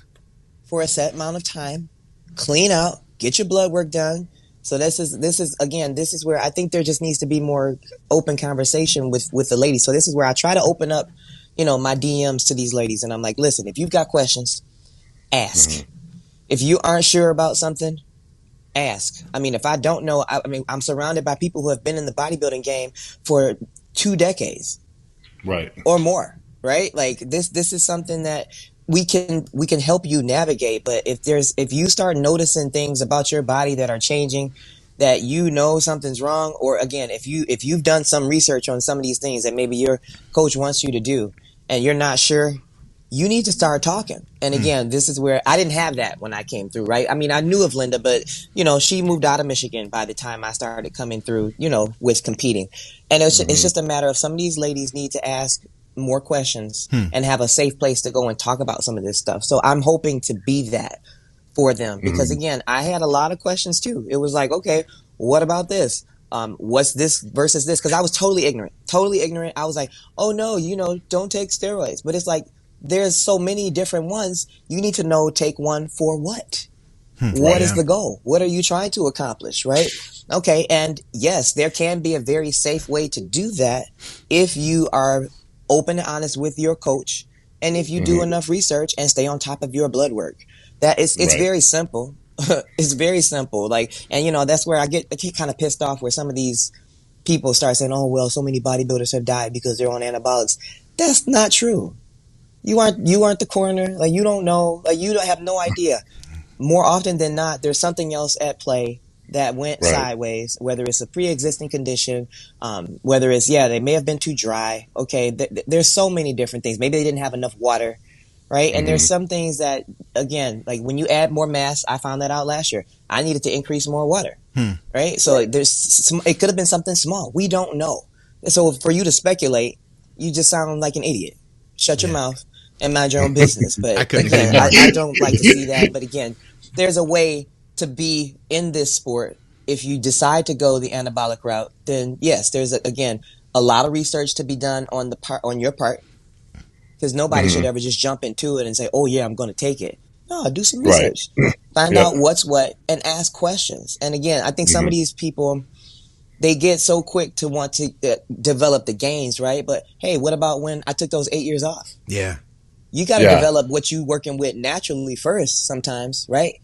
for a set amount of time, clean out, get your blood work done. So this is where I think there just needs to be more open conversation with the ladies. So this is where I try to open up, you know, my DMs to these ladies. And I'm like, listen, if you've got questions, ask. Mm-hmm. If you aren't sure about something, ask. I mean, if I don't know, I'm surrounded by people who have been in the bodybuilding game for 2 decades. Right. Or more. Right. Like this is something that we can help you navigate. But if you start noticing things about your body that are changing, that you know something's wrong, or again, if you've done some research on some of these things that maybe your coach wants you to do and you're not sure, you need to start talking. And again, this is where I didn't have that when I came through, right? I mean, I knew of Linda, but you know, she moved out of Michigan by the time I started coming through, you know, with competing. And it's just a matter of some of these ladies need to ask more questions and have a safe place to go and talk about some of this stuff. So I'm hoping to be that for them, because again, I had a lot of questions too. It was like, okay, what about this? What's this versus this? Because I was totally ignorant. I was like, oh no, you know, don't take steroids. But it's like, there's so many different ones. You need to know, take one for what? What is the goal? What are you trying to accomplish, right? Okay, and yes, there can be a very safe way to do that if you are open and honest with your coach, and if you do enough research and stay on top of your blood work. That is, it's very simple. It's very simple. Like, and you know, that's where I get kind of pissed off where some of these people start saying, oh, well, so many bodybuilders have died because they're on anabolics. That's not true. You aren't the coroner. Like, you don't know. Like, you don't have no idea. More often than not, there's something else at play that went sideways, whether it's a pre-existing condition, whether it's, they may have been too dry. Okay, there's so many different things. Maybe they didn't have enough water, right? And there's some things that, again, like when you add more mass, I found that out last year. I needed to increase more water, right? So it could have been something small. We don't know. So for you to speculate, you just sound like an idiot. Shut your mouth and mind your own business. But I don't like to see that. But again, there's a way to be in this sport. If you decide to go the anabolic route, then yes, there's a lot of research to be done on your part, because nobody should ever just jump into it and say, oh yeah, I'm going to take it. No, do some research, find out what's what, and ask questions. And again, I think some of these people, they get so quick to want to develop the gains, right? But hey, what about when I took those 8 years off? Yeah. You got to develop what you working with naturally first sometimes, right?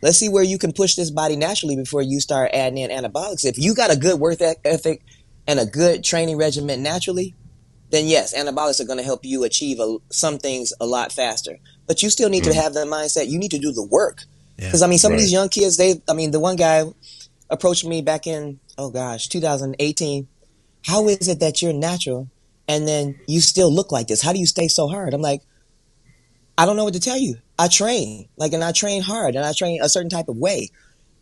Let's see where you can push this body naturally before you start adding in anabolics. If you got a good work ethic and a good training regimen naturally, then yes, anabolics are going to help you achieve some things a lot faster. But you still need to have the mindset. You need to do the work. Because, I mean, some of these young kids, the one guy approached me back in, 2018. How is it that you're natural and then you still look like this? How do you stay so hard? I'm like, I don't know what to tell you. I train, and I train hard, and I train a certain type of way.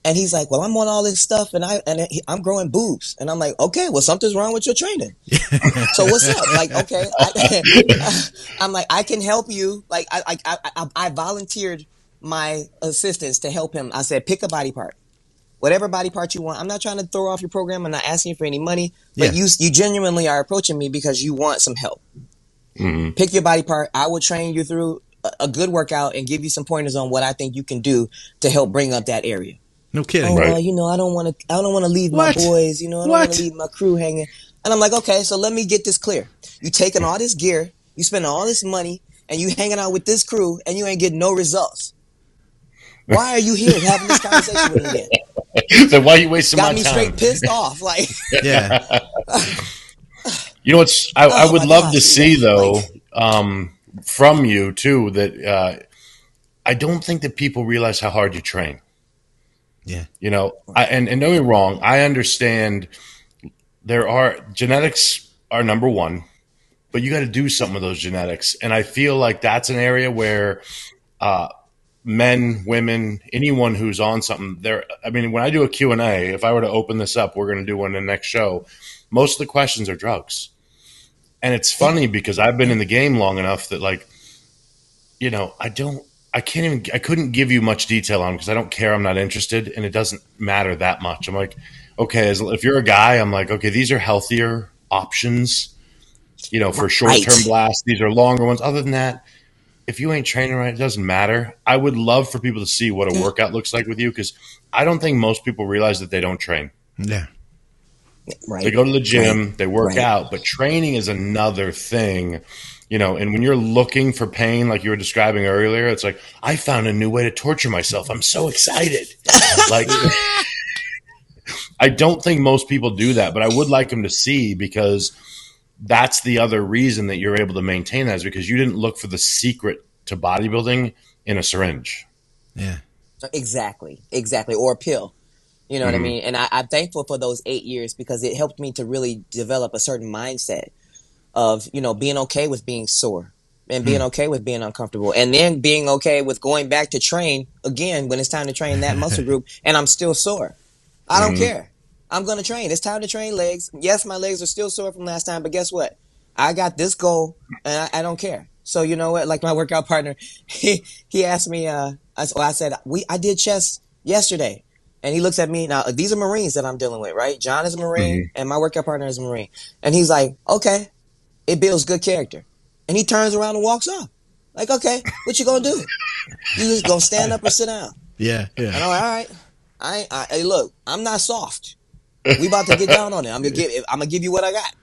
And he's like, well, I'm on all this stuff, and I'm growing boobs. And I'm like, okay, well, something's wrong with your training. So what's up? Like, okay, I'm like, I can help you. Like, I volunteered my assistants to help him. I said, pick a body part. Whatever body part you want. I'm not trying to throw off your program. I'm not asking you for any money. But you genuinely are approaching me because you want some help. Mm-hmm. Pick your body part. I will train you through a good workout and give you some pointers on what I think you can do to help bring up that area. No kidding. Oh, well, you know, I don't want to leave my boys. You know, I don't want to leave my crew hanging. And I'm like, okay, so let me get this clear. You taking all this gear, you spend all this money, and you hanging out with this crew, and you ain't getting no results. Why are you here having this conversation with me? So why are you wasting my time? Got me straight pissed off. Like, you know what's? I would love to see though, from you too, that I don't think that people realize how hard you train. Yeah, you know, and don't get me wrong. I understand there are genetics are number one, but you got to do something with those genetics. And I feel like that's an area where. Men, women, anyone who's on something there. I mean, when I do a Q&A, if I were to open this up, we're going to do one in the next show. Most of the questions are drugs. And it's funny because I've been in the game long enough that like, you know, I couldn't give you much detail on because I don't care. I'm not interested. And it doesn't matter that much. I'm like, okay, if you're a guy, I'm like, okay, these are healthier options. you know, for short-term blasts. These are longer ones. Other than that, if you ain't training right, it doesn't matter. I would love for people to see what a workout looks like with you, because I don't think most people realize that they don't train. Yeah. Right. They go to the gym, they work out, but training is another thing, you know, and when you're looking for pain, like you were describing earlier, it's like, I found a new way to torture myself. I'm so excited. Like, I don't think most people do that, but I would like them to see, because that's the other reason that you're able to maintain that, is because you didn't look for the secret to bodybuilding in a syringe. Yeah, exactly. Exactly. Or a pill. You know what I mean? And I'm thankful for those 8 years, because it helped me to really develop a certain mindset of, you know, being okay with being sore and being okay with being uncomfortable, and then being okay with going back to train again when it's time to train that muscle group and I'm still sore. I don't care. I'm going to train. It's time to train legs. Yes, my legs are still sore from last time, but guess what? I got this goal, and I don't care. So you know what? Like my workout partner, he asked me, I said, I did chest yesterday. And he looks at me. Now, these are Marines that I'm dealing with, right? John is a Marine, and my workout partner is a Marine. And he's like, okay, it builds good character. And he turns around and walks off. Like, okay, what you going to do? You just going to stand up or sit down? Yeah, yeah. And I'm like, all right. Hey, look, I'm not soft. We about to get down on it. I'm gonna give you what I got.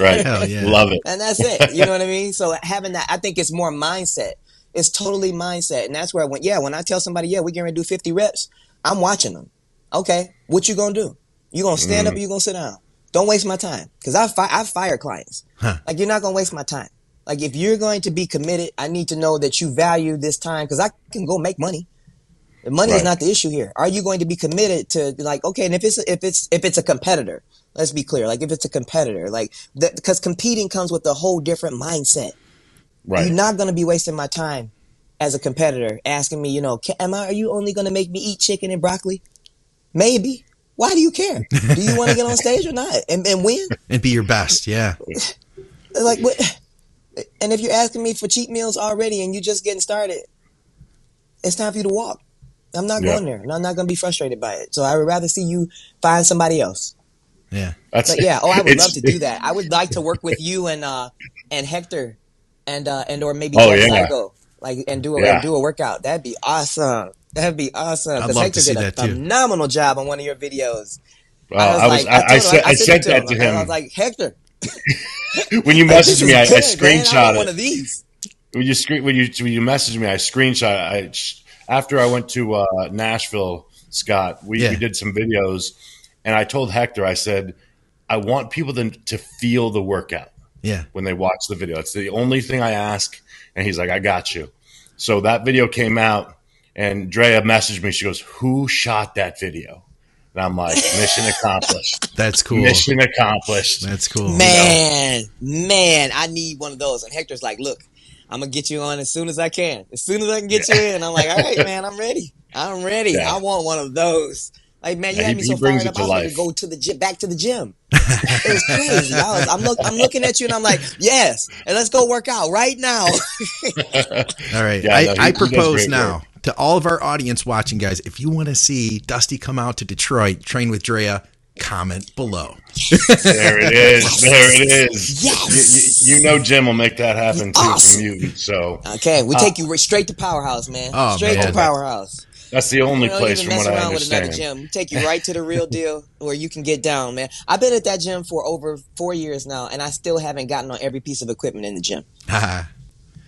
Right. Hell yeah. Love it. And that's it. You know what I mean? So having that, I think it's more mindset. It's totally mindset. And that's where when I tell somebody, yeah, we're going to do 50 reps, I'm watching them. Okay, what you gonna do? You gonna stand up or you gonna sit down? Don't waste my time, because I fire clients. Like, you're not gonna waste my time. Like, if you're going to be committed, I need to know that you value this time, because I can go make money. The money is not the issue here. Are you going to be committed to, like, okay? And if it's a competitor, let's be clear. Like, if it's a competitor, like, because competing comes with a whole different mindset. Right. You're not gonna be wasting my time as a competitor asking me, you know, are you only gonna make me eat chicken and broccoli? Maybe. Why do you care? Do you want to get on stage or not? And win? And be your best, yeah. Like, what? And if you're asking me for cheat meals already and you're just getting started, it's time for you to walk. I'm not going there, and I'm not going to be frustrated by it. So I would rather see you find somebody else. Yeah. But yeah, I would love to do that. I would like to work with you and Hector and or maybe Psycho, like, and do a workout. That'd be awesome. That'd be awesome. I'd love to see that too. Hector did a phenomenal job on one of your videos. I said that to him. I was like, Hector. When you messaged me, I screenshot it. One of these. When you messaged me, I screenshot. After I went to Nashville, Scott, we did some videos, and I told Hector, I said, I want people to feel the workout. Yeah. When they watch the video, it's the only thing I ask. And he's like, I got you. So that video came out. And Drea messaged me. She goes, who shot that video? And I'm like, mission accomplished. That's cool. Mission accomplished. That's cool. Man, I need one of those. And Hector's like, look, I'm going to get you on as soon as I can. As soon as I can get you in. I'm like, all right, man, I'm ready. I'm ready. Yeah. I want one of those. Like, man, you had me so fired up. I was going to go to the gym, back to the gym. It was crazy. I'm looking at you, and I'm like, yes, and let's go work out right now. All right. Yeah, I propose now. To all of our audience watching, guys, if you want to see Dusty come out to Detroit, train with Drea, comment below. Yes. There it is. Yes. There it is. Yes. You know Jim will make that happen, awesome. Too, from you. So. Okay, we take you straight to Powerhouse, man. Oh, straight to Powerhouse. That's the only place from what I understand. With another gym. We take you right to the real deal where you can get down, man. I've been at that gym for over 4 years now, and I still haven't gotten on every piece of equipment in the gym.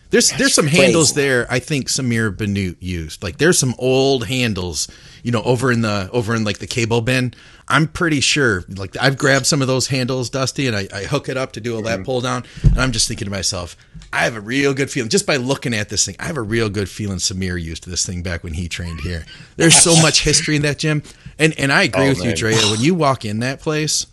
There's some crazy handles there. I think Samir Banu used, like, there's some old handles, you know, over in like the cable bin. I'm pretty sure, like, I've grabbed some of those handles, Dusty, and I hook it up to do a lat pull down. And I'm just thinking to myself, I have a real good feeling just by looking at this thing. I have a real good feeling Samir used this thing back when he trained here. There's so much history in that gym. And I agree with you, Drea. When you walk in that place,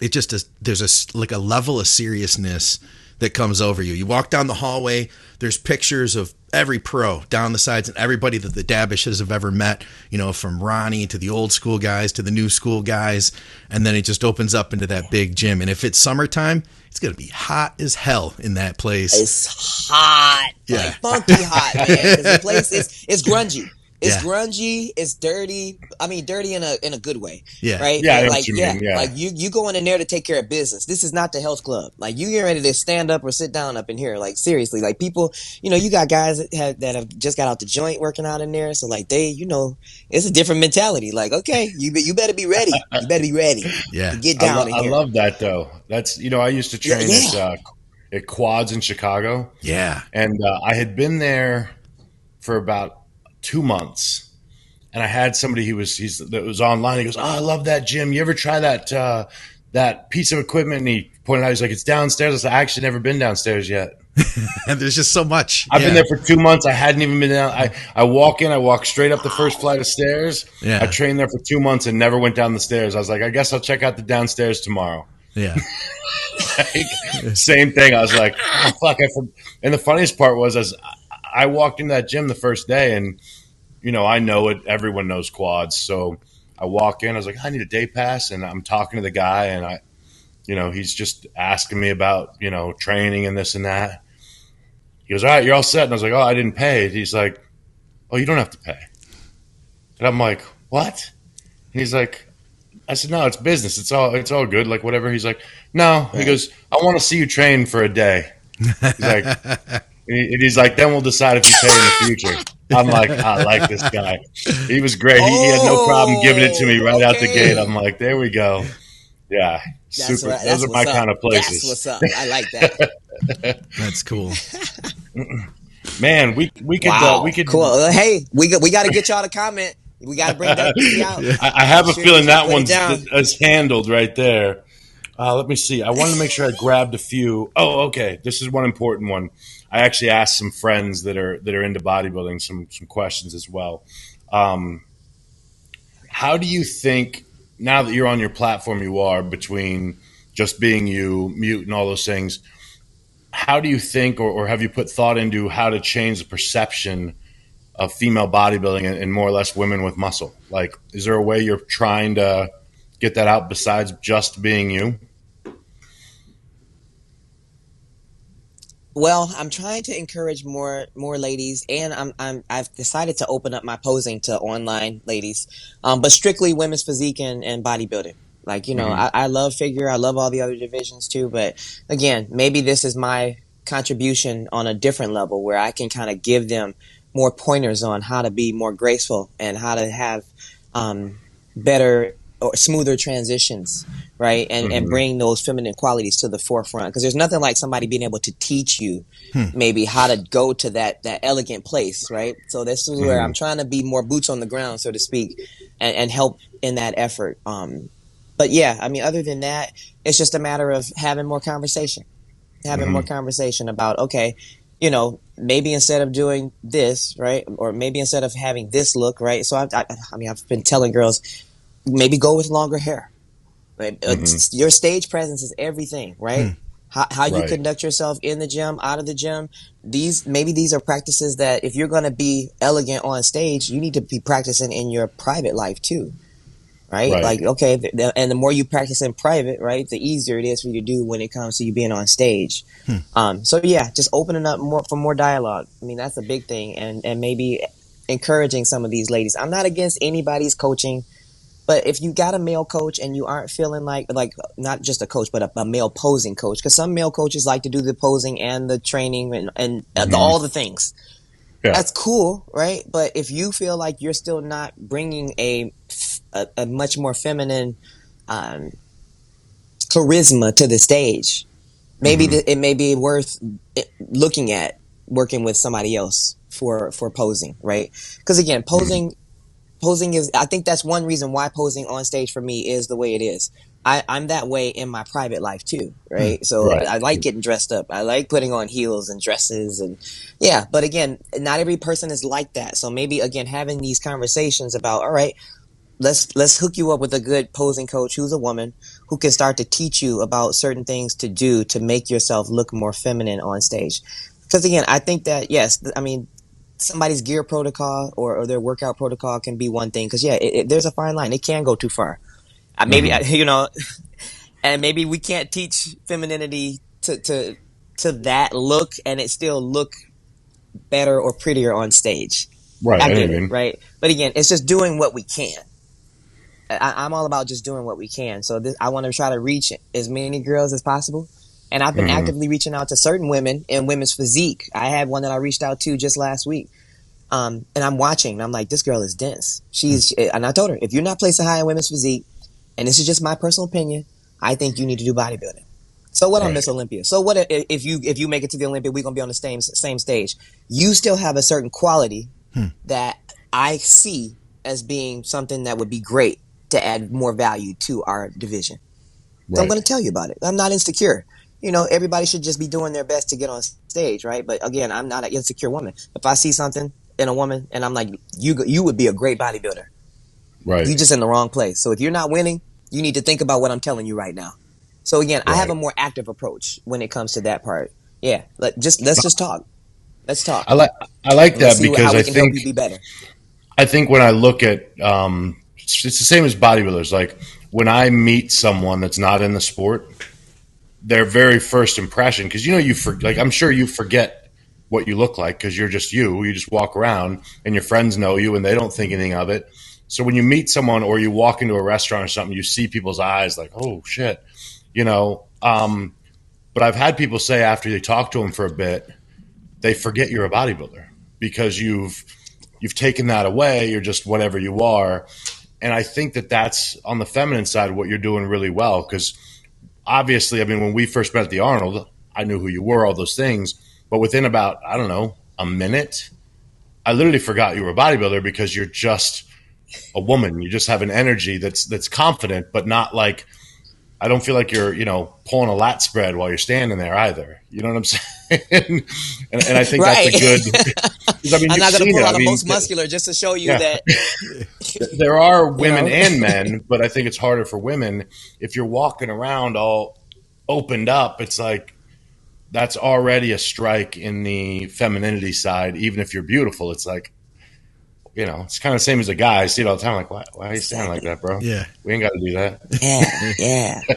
it just is, there's a level of seriousness that comes over you. You walk down the hallway, there's pictures of every pro down the sides and everybody that the Davishes have ever met, you know, from Ronnie to the old school guys to the new school guys. And then it just opens up into that big gym. And if it's summertime, it's going to be hot as hell in that place. It's hot. Yeah. Like funky hot, man. 'Cause the place is grungy. It's grungy, it's dirty. I mean, dirty in a good way. Yeah. Right? Yeah, like, like you going in there to take care of business. This is not the health club. Like, you get ready to stand up or sit down up in here. Like, seriously, like, people, you know, you got guys that have just got out the joint working out in there. So, like, they, you know, it's a different mentality. Like, okay, you better be ready. You better be ready. Yeah. To get down in here. I love that, though. That's, you know, I used to train at Quads in Chicago. Yeah. And I had been there for about 2 months, and I had somebody that was online. He goes, "Oh, I love that gym. You ever try that piece of equipment?" And he pointed out, he's like, "It's downstairs." I said, "I actually never been downstairs yet." And there's just so much. I've been there for 2 months. I hadn't even been down. I walk straight up the first flight of stairs. Yeah. I trained there for 2 months and never went down the stairs. I was like, I guess I'll check out the downstairs tomorrow. Yeah. Like, same thing. I was like, oh, fuck. And the funniest part was, I walked into that gym the first day, and, you know, I know it. Everyone knows Quads. So I walk in, I was like, I need a day pass. And I'm talking to the guy, and I, you know, he's just asking me about, you know, training and this and that. He goes, all right, you're all set. And I was like, oh, I didn't pay. And he's like, oh, you don't have to pay. And I'm like, what? And he's like, I said, no, it's business. It's all good. Like, whatever. He's like, no. He goes, I want to see you train for a day. He's like, and he's like, then we'll decide if you pay in the future. I'm like, I like this guy. He was great. He had no problem giving it to me out the gate. I'm like, there we go. Yeah. That's super. Those are my kind of places. That's what's up. I like that. That's cool. Man, we could. Wow. We could. Cool. Hey, we got to get y'all to comment. We got to bring that out. I have a feeling that one's handled right there. Let me see. I wanted to make sure I grabbed a few. Oh, okay. This is one important one. I actually asked some friends that are into bodybuilding some questions as well. How do you think, now that you're on your platform you are, between just being you, Mute, and all those things, how do you think or have you put thought into how to change the perception of female bodybuilding and more or less women with muscle? Like, is there a way you're trying to get that out besides just being you? Well, I'm trying to encourage more ladies, and I've decided to open up my posing to online ladies, but strictly women's physique and bodybuilding. Like, you know, I love figure, I love all the other divisions too, but again, maybe this is my contribution on a different level where I can kind of give them more pointers on how to be more graceful and how to have better or smoother transitions, right? And bring those feminine qualities to the forefront. Because there's nothing like somebody being able to teach you maybe how to go to that elegant place, right? So this is where I'm trying to be more boots on the ground, so to speak, and help in that effort. But yeah, I mean, other than that, it's just a matter of having more conversation. Having more conversation about, okay, you know, maybe instead of doing this, right? Or maybe instead of having this look, right? So I've been telling girls, maybe go with longer hair. Right? Your stage presence is everything, right? How you conduct yourself in the gym, out of the gym. These are practices that if you're going to be elegant on stage, you need to be practicing in your private life too, right? Like, okay, and the more you practice in private, right, the easier it is for you to do when it comes to you being on stage. So yeah, just opening up for more dialogue. I mean, that's a big thing, and maybe encouraging some of these ladies. I'm not against anybody's coaching. But if you got a male coach and you aren't feeling like not just a coach, but a male posing coach, because some male coaches like to do the posing and the training and all the things. Yeah. That's cool, right? But if you feel like you're still not bringing a much more feminine charisma to the stage, maybe it may be worth looking at working with somebody else for posing, right? Because again, posing. Posing is, I think that's one reason why posing on stage for me is the way it is. I'm that way in my private life too, right? So I like getting dressed up. I like putting on heels and dresses and yeah. But again, not every person is like that. So maybe again, having these conversations about, all right, let's hook you up with a good posing coach who's a woman who can start to teach you about certain things to do to make yourself look more feminine on stage. Because again, I think that, yes, I mean, somebody's gear protocol or their workout protocol can be one thing because, yeah, there's a fine line. It can go too far. Maybe we can't teach femininity to that look and it still look better or prettier on stage. Right. I get it, right. But again, it's just doing what we can. I'm all about just doing what we can. So I want to try to reach as many girls as possible. And I've been actively reaching out to certain women in women's physique. I had one that I reached out to just last week. And I'm watching, and I'm like, this girl is dense. And I told her, if you're not placing high in women's physique, and this is just my personal opinion, I think you need to do bodybuilding. So what on Miss Olympia? So what if you make it to the Olympia, we're going to be on the same stage. You still have a certain quality that I see as being something that would be great to add more value to our division. Right. So I'm going to tell you about it. I'm not insecure. You know, everybody should just be doing their best to get on stage, right? But again, I'm not an insecure woman. If I see something in a woman and I'm like, you would be a great bodybuilder. Right. You're just in the wrong place. So if you're not winning, you need to think about what I'm telling you right now. So again, I have a more active approach when it comes to that part. Yeah. Let's just talk. Let's talk. I like that because I think you be better. I think when I look at it's the same as bodybuilders. Like when I meet someone that's not in the sport, their very first impression, because I'm sure you forget what you look like because you're just you just walk around and your friends know you and they don't think anything of it. So when you meet someone or you walk into a restaurant or something, you see people's eyes like, oh shit, you know. But I've had people say after they talk to them for a bit, they forget you're a bodybuilder because you've taken that away. You're just whatever you are. And I think that that's on the feminine side what you're doing really well because obviously, I mean, when we first met at the Arnold, I knew who you were, all those things. But within about, I don't know, a minute, I literally forgot you were a bodybuilder because you're just a woman. You just have an energy that's confident, but not like – I don't feel like you're, you know, pulling a lat spread while you're standing there either. You know what I'm saying? and I think that's a good – I'm not going to pull out the most muscular just to show you that – There are women and men, but I think it's harder for women. If you're walking around all opened up, it's like that's already a strike in the femininity side. Even if you're beautiful, it's like, you know, it's kind of the same as a guy. I see it all the time. Like, why are you standing like that, bro? Yeah. We ain't got to do that. Yeah, yeah.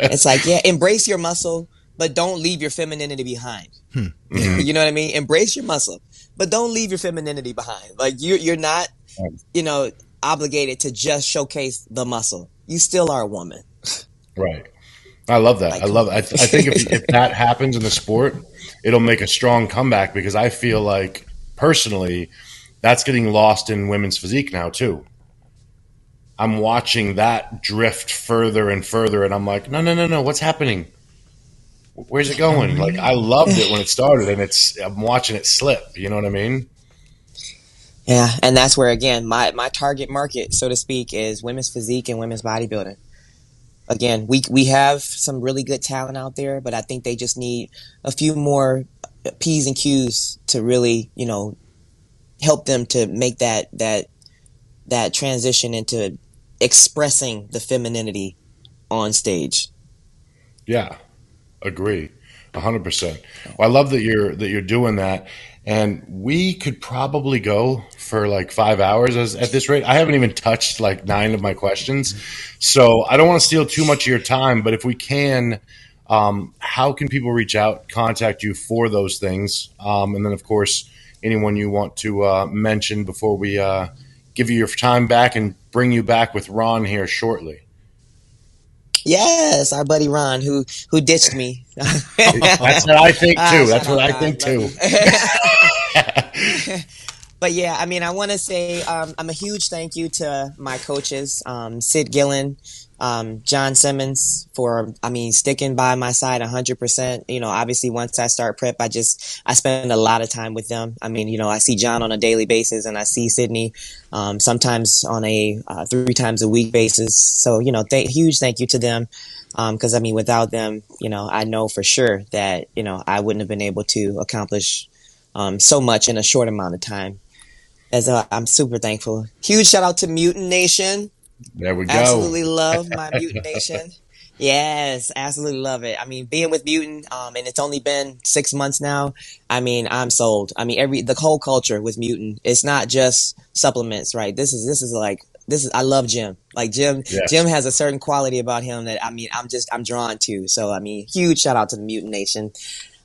It's like, yeah, embrace your muscle, but don't leave your femininity behind. You know what I mean? Embrace your muscle, but don't leave your femininity behind. Like you're not, you know, obligated to just showcase the muscle. You still are a woman. Right. I love that. I think if that happens in the sport, it'll make a strong comeback because I feel like personally that's getting lost in women's physique now too. I'm watching that drift further and further and I'm like, no. What's happening? Where's it going? Like I loved it when it started and I'm watching it slip. You know what I mean? Yeah, and that's where, again, my target market, so to speak, is women's physique and women's bodybuilding. Again, we have some really good talent out there, but I think they just need a few more P's and Q's to really, you know, help them to make that transition into expressing the femininity on stage. Yeah, agree, 100%. Well, I love that you're doing that. And we could probably go for like 5 hours at this rate. I haven't even touched like 9 of my questions. So I don't want to steal too much of your time, but if we can, how can people reach out, contact you for those things? And then, of course, anyone you want to mention before we give you your time back and bring you back with Ron here shortly. Yes, our buddy Ron, who ditched me. That's what I think too. That's what I think too. But yeah, I mean, I want to say I'm a huge thank you to my coaches, Sid Gillen, John Simmons, for sticking by my side 100%. You know, obviously once I start prep, I spend a lot of time with them. I mean, you know, I see John on a daily basis and I see Sydney sometimes on a 3 times a week basis. So, you know, huge thank you to them. Because without them, you know, I know for sure that, you know, I wouldn't have been able to accomplish so much in a short amount of time. I'm super thankful. Huge shout out to Mutant Nation. There we go. Absolutely love my Mutant Nation. Yes, absolutely love it. I mean, being with Mutant, and it's only been 6 months now. I mean, I'm sold. I mean, the whole culture with Mutant. It's not just supplements, right? This is I love Jim. Like Jim, yes. Jim has a certain quality about him that I'm drawn to. So huge shout out to the Mutant Nation.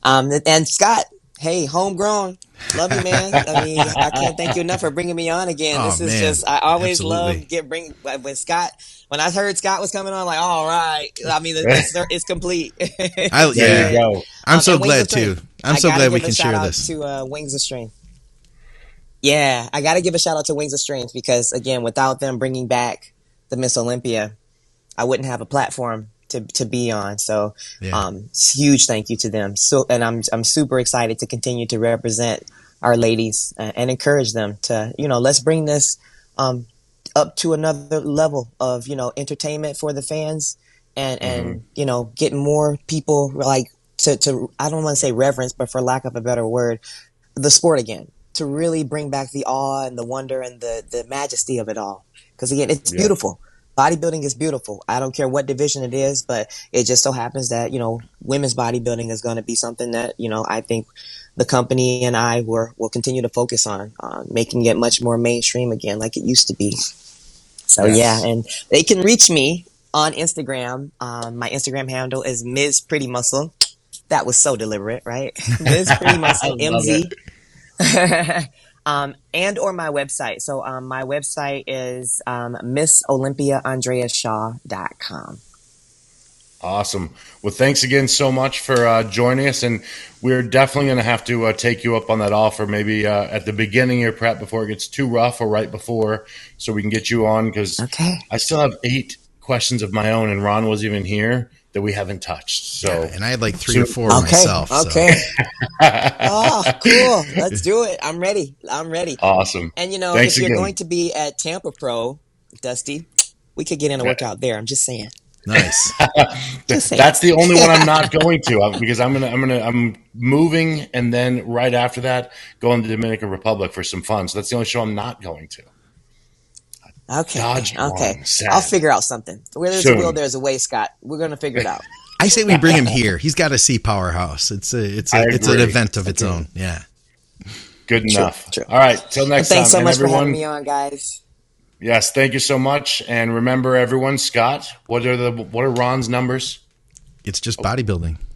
And Scott Hey, homegrown. Love you, man. I mean, I can't thank you enough for bringing me on again. Oh, this is man. Just, I always Absolutely. Love get bring when Scott, when I heard Scott was coming on, like, all right. I mean, it's complete. There you go. I'm so glad too. I'm so glad we can share this. To Wings of Strength. Yeah, I got to give a shout out to Wings of Strength because, again, without them bringing back the Miss Olympia, I wouldn't have a platform to be on. So huge thank you to them. So, and I'm super excited to continue to represent our ladies and encourage them to, let's bring this up to another level of, entertainment for the fans and get more people like to I don't want to say reverence, but for lack of a better word, the sport again, to really bring back the awe and the wonder and the majesty of it all. Because, again, it's beautiful. Bodybuilding is beautiful. I don't care what division it is, but it just so happens that, women's bodybuilding is going to be something that, I think the company and I will continue to focus on, making it much more mainstream again like it used to be. So, and they can reach me on Instagram. My Instagram handle is Ms. Pretty Muscle. That was so deliberate, right? Ms. Pretty Muscle, MZ. And or my website. So my website is MissOlympiaAndreaShaw.com. Awesome. Well, thanks again so much for joining us. And we're definitely going to have to take you up on that offer, maybe at the beginning of your prep before it gets too rough or right before, so we can get you on, because I still have 8 questions of my own, and Ron wasn't even here, that we haven't touched. So, and I had like 3 or 4 myself. Okay. So. Oh, cool. Let's do it. I'm ready. Awesome. And thanks if you're again. Going to be at Tampa Pro, Dusty, we could get in a workout there. I'm just saying. Nice. Just saying. That's the only one I'm not going to, because I'm moving, and then right after that, going to the Dominican Republic for some fun. So that's the only show I'm not going to. Okay. I'll figure out something. Where there's a will, there's a way, Scott. We're going to figure it out. I say we bring him here. He's got to see Powerhouse. It's an event of its own. Yeah. Good enough. True. All right. Till next time. Thanks so much for having me on, guys. Yes. Thank you so much. And remember, everyone, Scott, what are Ron's numbers? It's just bodybuilding.